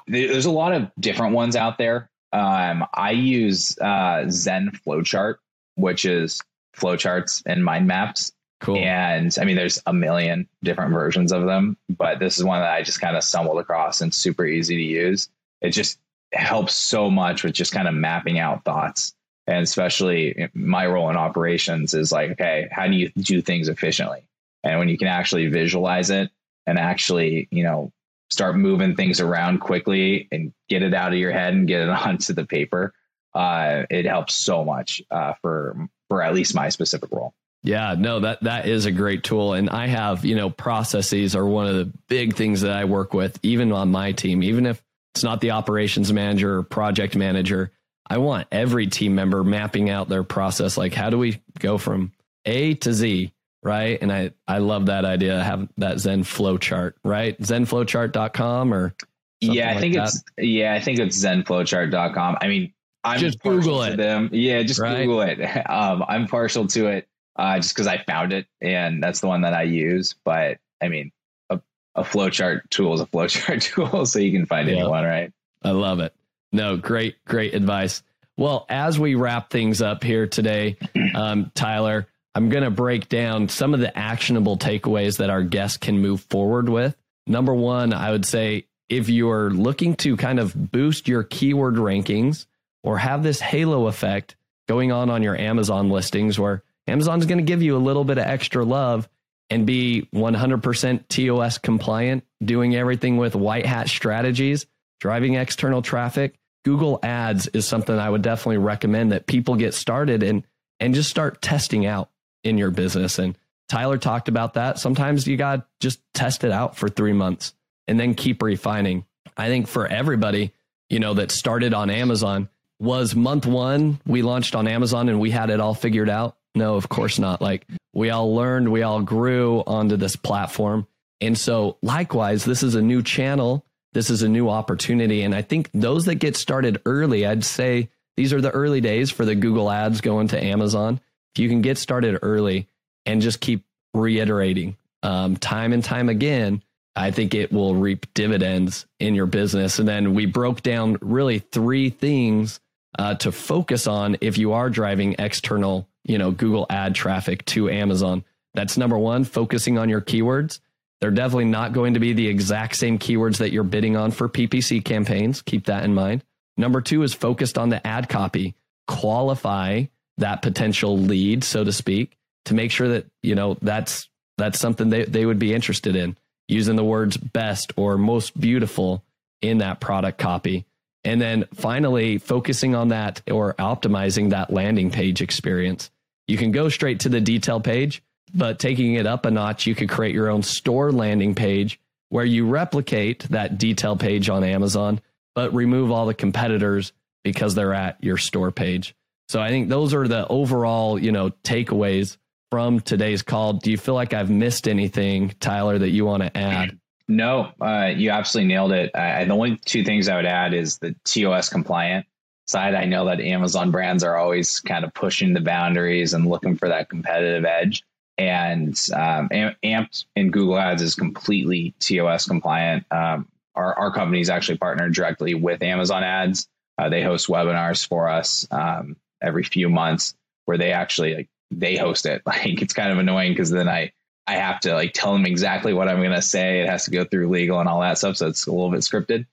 there's a lot of different ones out there. Um, I use uh, Zen Flowchart, which is flowcharts and mind maps. Cool. And I mean, there's a million different versions of them, but this is one that I just kind of stumbled across and super easy to use. It just helps so much with just kind of mapping out thoughts. And especially my role in operations is like, okay, how do you do things efficiently? And when you can actually visualize it and actually, you know, start moving things around quickly and get it out of your head and get it onto the paper. Uh, it helps so much uh, for for at least my specific role. Yeah, no, that that is a great tool. And I have, you know, processes are one of the big things that I work with, even on my team, even if it's not the operations manager or project manager. I want every team member mapping out their process. Like, how do we go from A to Z? Right. And I, I love that idea. I have that Zen Flowchart, right? zen flowchart dot com or yeah, I think like it's that. yeah, I think it's zen flowchart dot com. I mean, I'm just Google it. To them. Yeah, just right? Google it. Um, I'm partial to it uh, just because I found it and that's the one that I use. But I mean, a, a flowchart tool is a flowchart tool, so you can find yeah. anyone, right? I love it. No, great, great advice. Well, as we wrap things up here today, um, Tyler, I'm going to break down some of the actionable takeaways that our guests can move forward with. Number one, I would say if you're looking to kind of boost your keyword rankings or have this halo effect going on on your Amazon listings where Amazon's going to give you a little bit of extra love and be one hundred percent T O S compliant, doing everything with white hat strategies, driving external traffic. Google Ads is something I would definitely recommend that people get started in and just start testing out in your business. And Tyler talked about that. Sometimes you got to just test it out for three months and then keep refining. I think for everybody, you know, that started on Amazon, was month one, we launched on Amazon and we had it all figured out? No, of course not. Like, we all learned, we all grew onto this platform. And so likewise, this is a new channel. This is a new opportunity. And I think those that get started early, I'd say these are the early days for the Google Ads going to Amazon. If you can get started early and just keep reiterating um, time and time again, I think it will reap dividends in your business. And then we broke down really three things uh, to focus on if you are driving external, you know, Google ad traffic to Amazon. That's number one, focusing on your keywords. They're definitely not going to be the exact same keywords that you're bidding on for P P C campaigns. Keep that in mind. Number two is focused on the ad copy. Qualify that potential lead, so to speak, to make sure that, you know, that's that's something they, they would be interested in, using the words best or most beautiful in that product copy. And then finally, focusing on that or optimizing that landing page experience. You can go straight to the detail page, but taking it up a notch, you could create your own store landing page where you replicate that detail page on Amazon, but remove all the competitors because they're at your store page. So I think those are the overall, you know, takeaways from today's call. Do you feel like I've missed anything, Tyler, that you want to add? No, uh, you absolutely nailed it. Uh, the only two things I would add is the T O S compliant side. I know that Amazon brands are always kind of pushing the boundaries and looking for that competitive edge. And um, Amp and Google Ads is completely T O S compliant. Um, our, our company is actually partnered directly with Amazon Ads. Uh, they host webinars for us um, every few months where they actually like, they host it. Like, it's kind of annoying because then I, I have to like tell them exactly what I'm going to say. It has to go through legal and all that stuff. So it's a little bit scripted,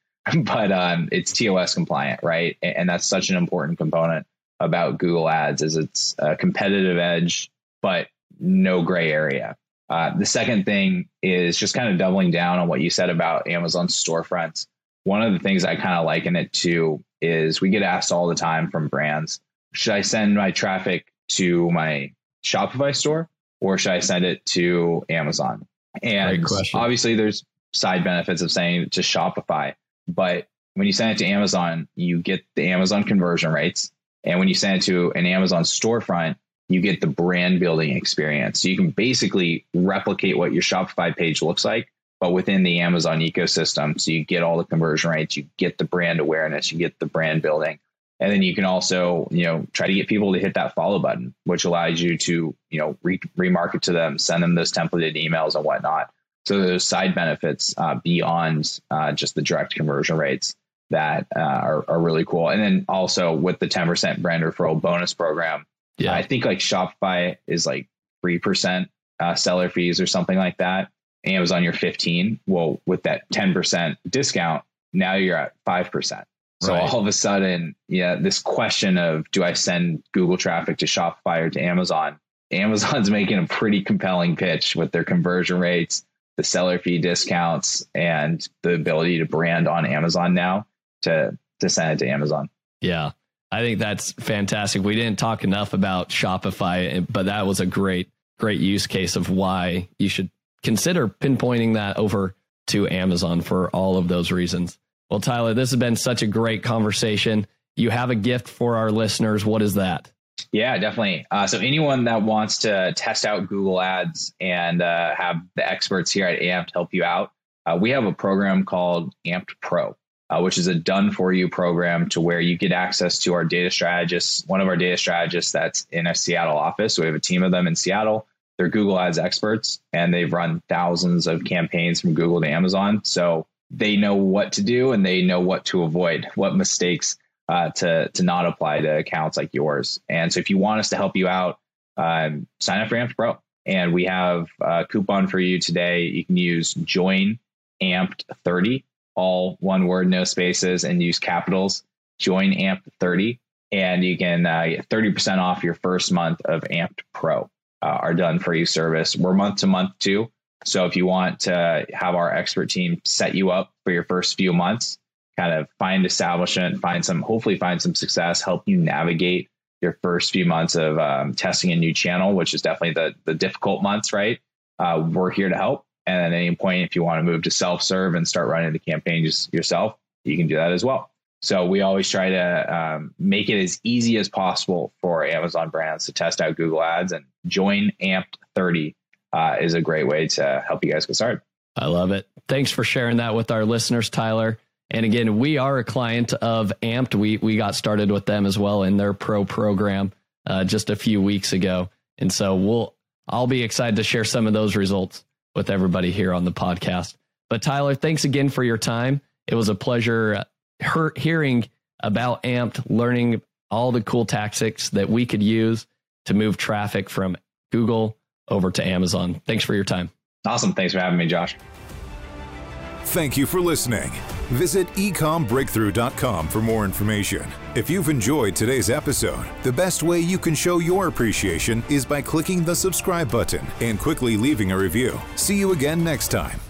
but um, it's T O S compliant, right? And, and that's such an important component about Google Ads is it's a competitive edge, but no gray area. Uh, the second thing is just kind of doubling down on what you said about Amazon storefronts. One of the things I kind of liken it to is we get asked all the time from brands, should I send my traffic to my Shopify store or should I send it to Amazon? And obviously there's side benefits of saying it to Shopify, but when you send it to Amazon, you get the Amazon conversion rates. And when you send it to an Amazon storefront, you get the brand building experience. So you can basically replicate what your Shopify page looks like, but within the Amazon ecosystem. So you get all the conversion rates, you get the brand awareness, you get the brand building. And then you can also, you know, try to get people to hit that follow button, which allows you to, you know, re- remarket to them, send them those templated emails and whatnot. So those side benefits uh, beyond uh, just the direct conversion rates that uh, are, are really cool. And then also with the ten percent brand referral bonus program, yeah. I think like Shopify is like three percent uh, seller fees or something like that. Amazon, you're fifteen. Well, with that ten percent discount, now you're at five percent. So right. All of a sudden, yeah, this question of do I send Google traffic to Shopify or to Amazon? Amazon's making a pretty compelling pitch with their conversion rates, the seller fee discounts, and the ability to brand on Amazon now to, to send it to Amazon. Yeah, I think that's fantastic. We didn't talk enough about Shopify, but that was a great, great use case of why you should consider pinpointing that over to Amazon for all of those reasons. Well, Tyler, this has been such a great conversation. You have a gift for our listeners. What is that? Yeah, definitely. Uh, so anyone that wants to test out Google Ads and uh, have the experts here at Amp help you out, uh, we have a program called Amp Pro, uh, which is a done-for-you program to where you get access to our data strategists, one of our data strategists that's in a Seattle office. So we have a team of them in Seattle. They're Google Ads experts, and they've run thousands of campaigns from Google to Amazon. So they know what to do and they know what to avoid, what mistakes uh, to, to not apply to accounts like yours. And so if you want us to help you out, um, sign up for Amp Pro. And we have a coupon for you today. You can use join amp thirty, all one word, no spaces, and use capitals, join amp thirty and you can uh, get thirty percent off your first month of Amp Pro, uh, our done for you service. We're month to month too. So if you want to have our expert team set you up for your first few months, kind of find establishment, find some, hopefully find some success, help you navigate your first few months of um, testing a new channel, which is definitely the, the difficult months, right? Uh, we're here to help. And at any point, if you want to move to self-serve and start running the campaigns yourself, you can do that as well. So we always try to um, make it as easy as possible for Amazon brands to test out Google Ads, and join Amp thirty uh, is a great way to help you guys get started. I love it. Thanks for sharing that with our listeners, Tyler. And again, we are a client of Ampd. We we got started with them as well in their pro program uh, just a few weeks ago. And so we'll I'll be excited to share some of those results with everybody here on the podcast. But Tyler, thanks again for your time. It was a pleasure hearing about Ampd, learning all the cool tactics that we could use to move traffic from Google over to Amazon. Thanks for your time. Awesome. Thanks for having me, Josh. Thank you for listening. Visit ecom breakthrough dot com for more information. If you've enjoyed today's episode, the best way you can show your appreciation is by clicking the subscribe button and quickly leaving a review. See you again next time.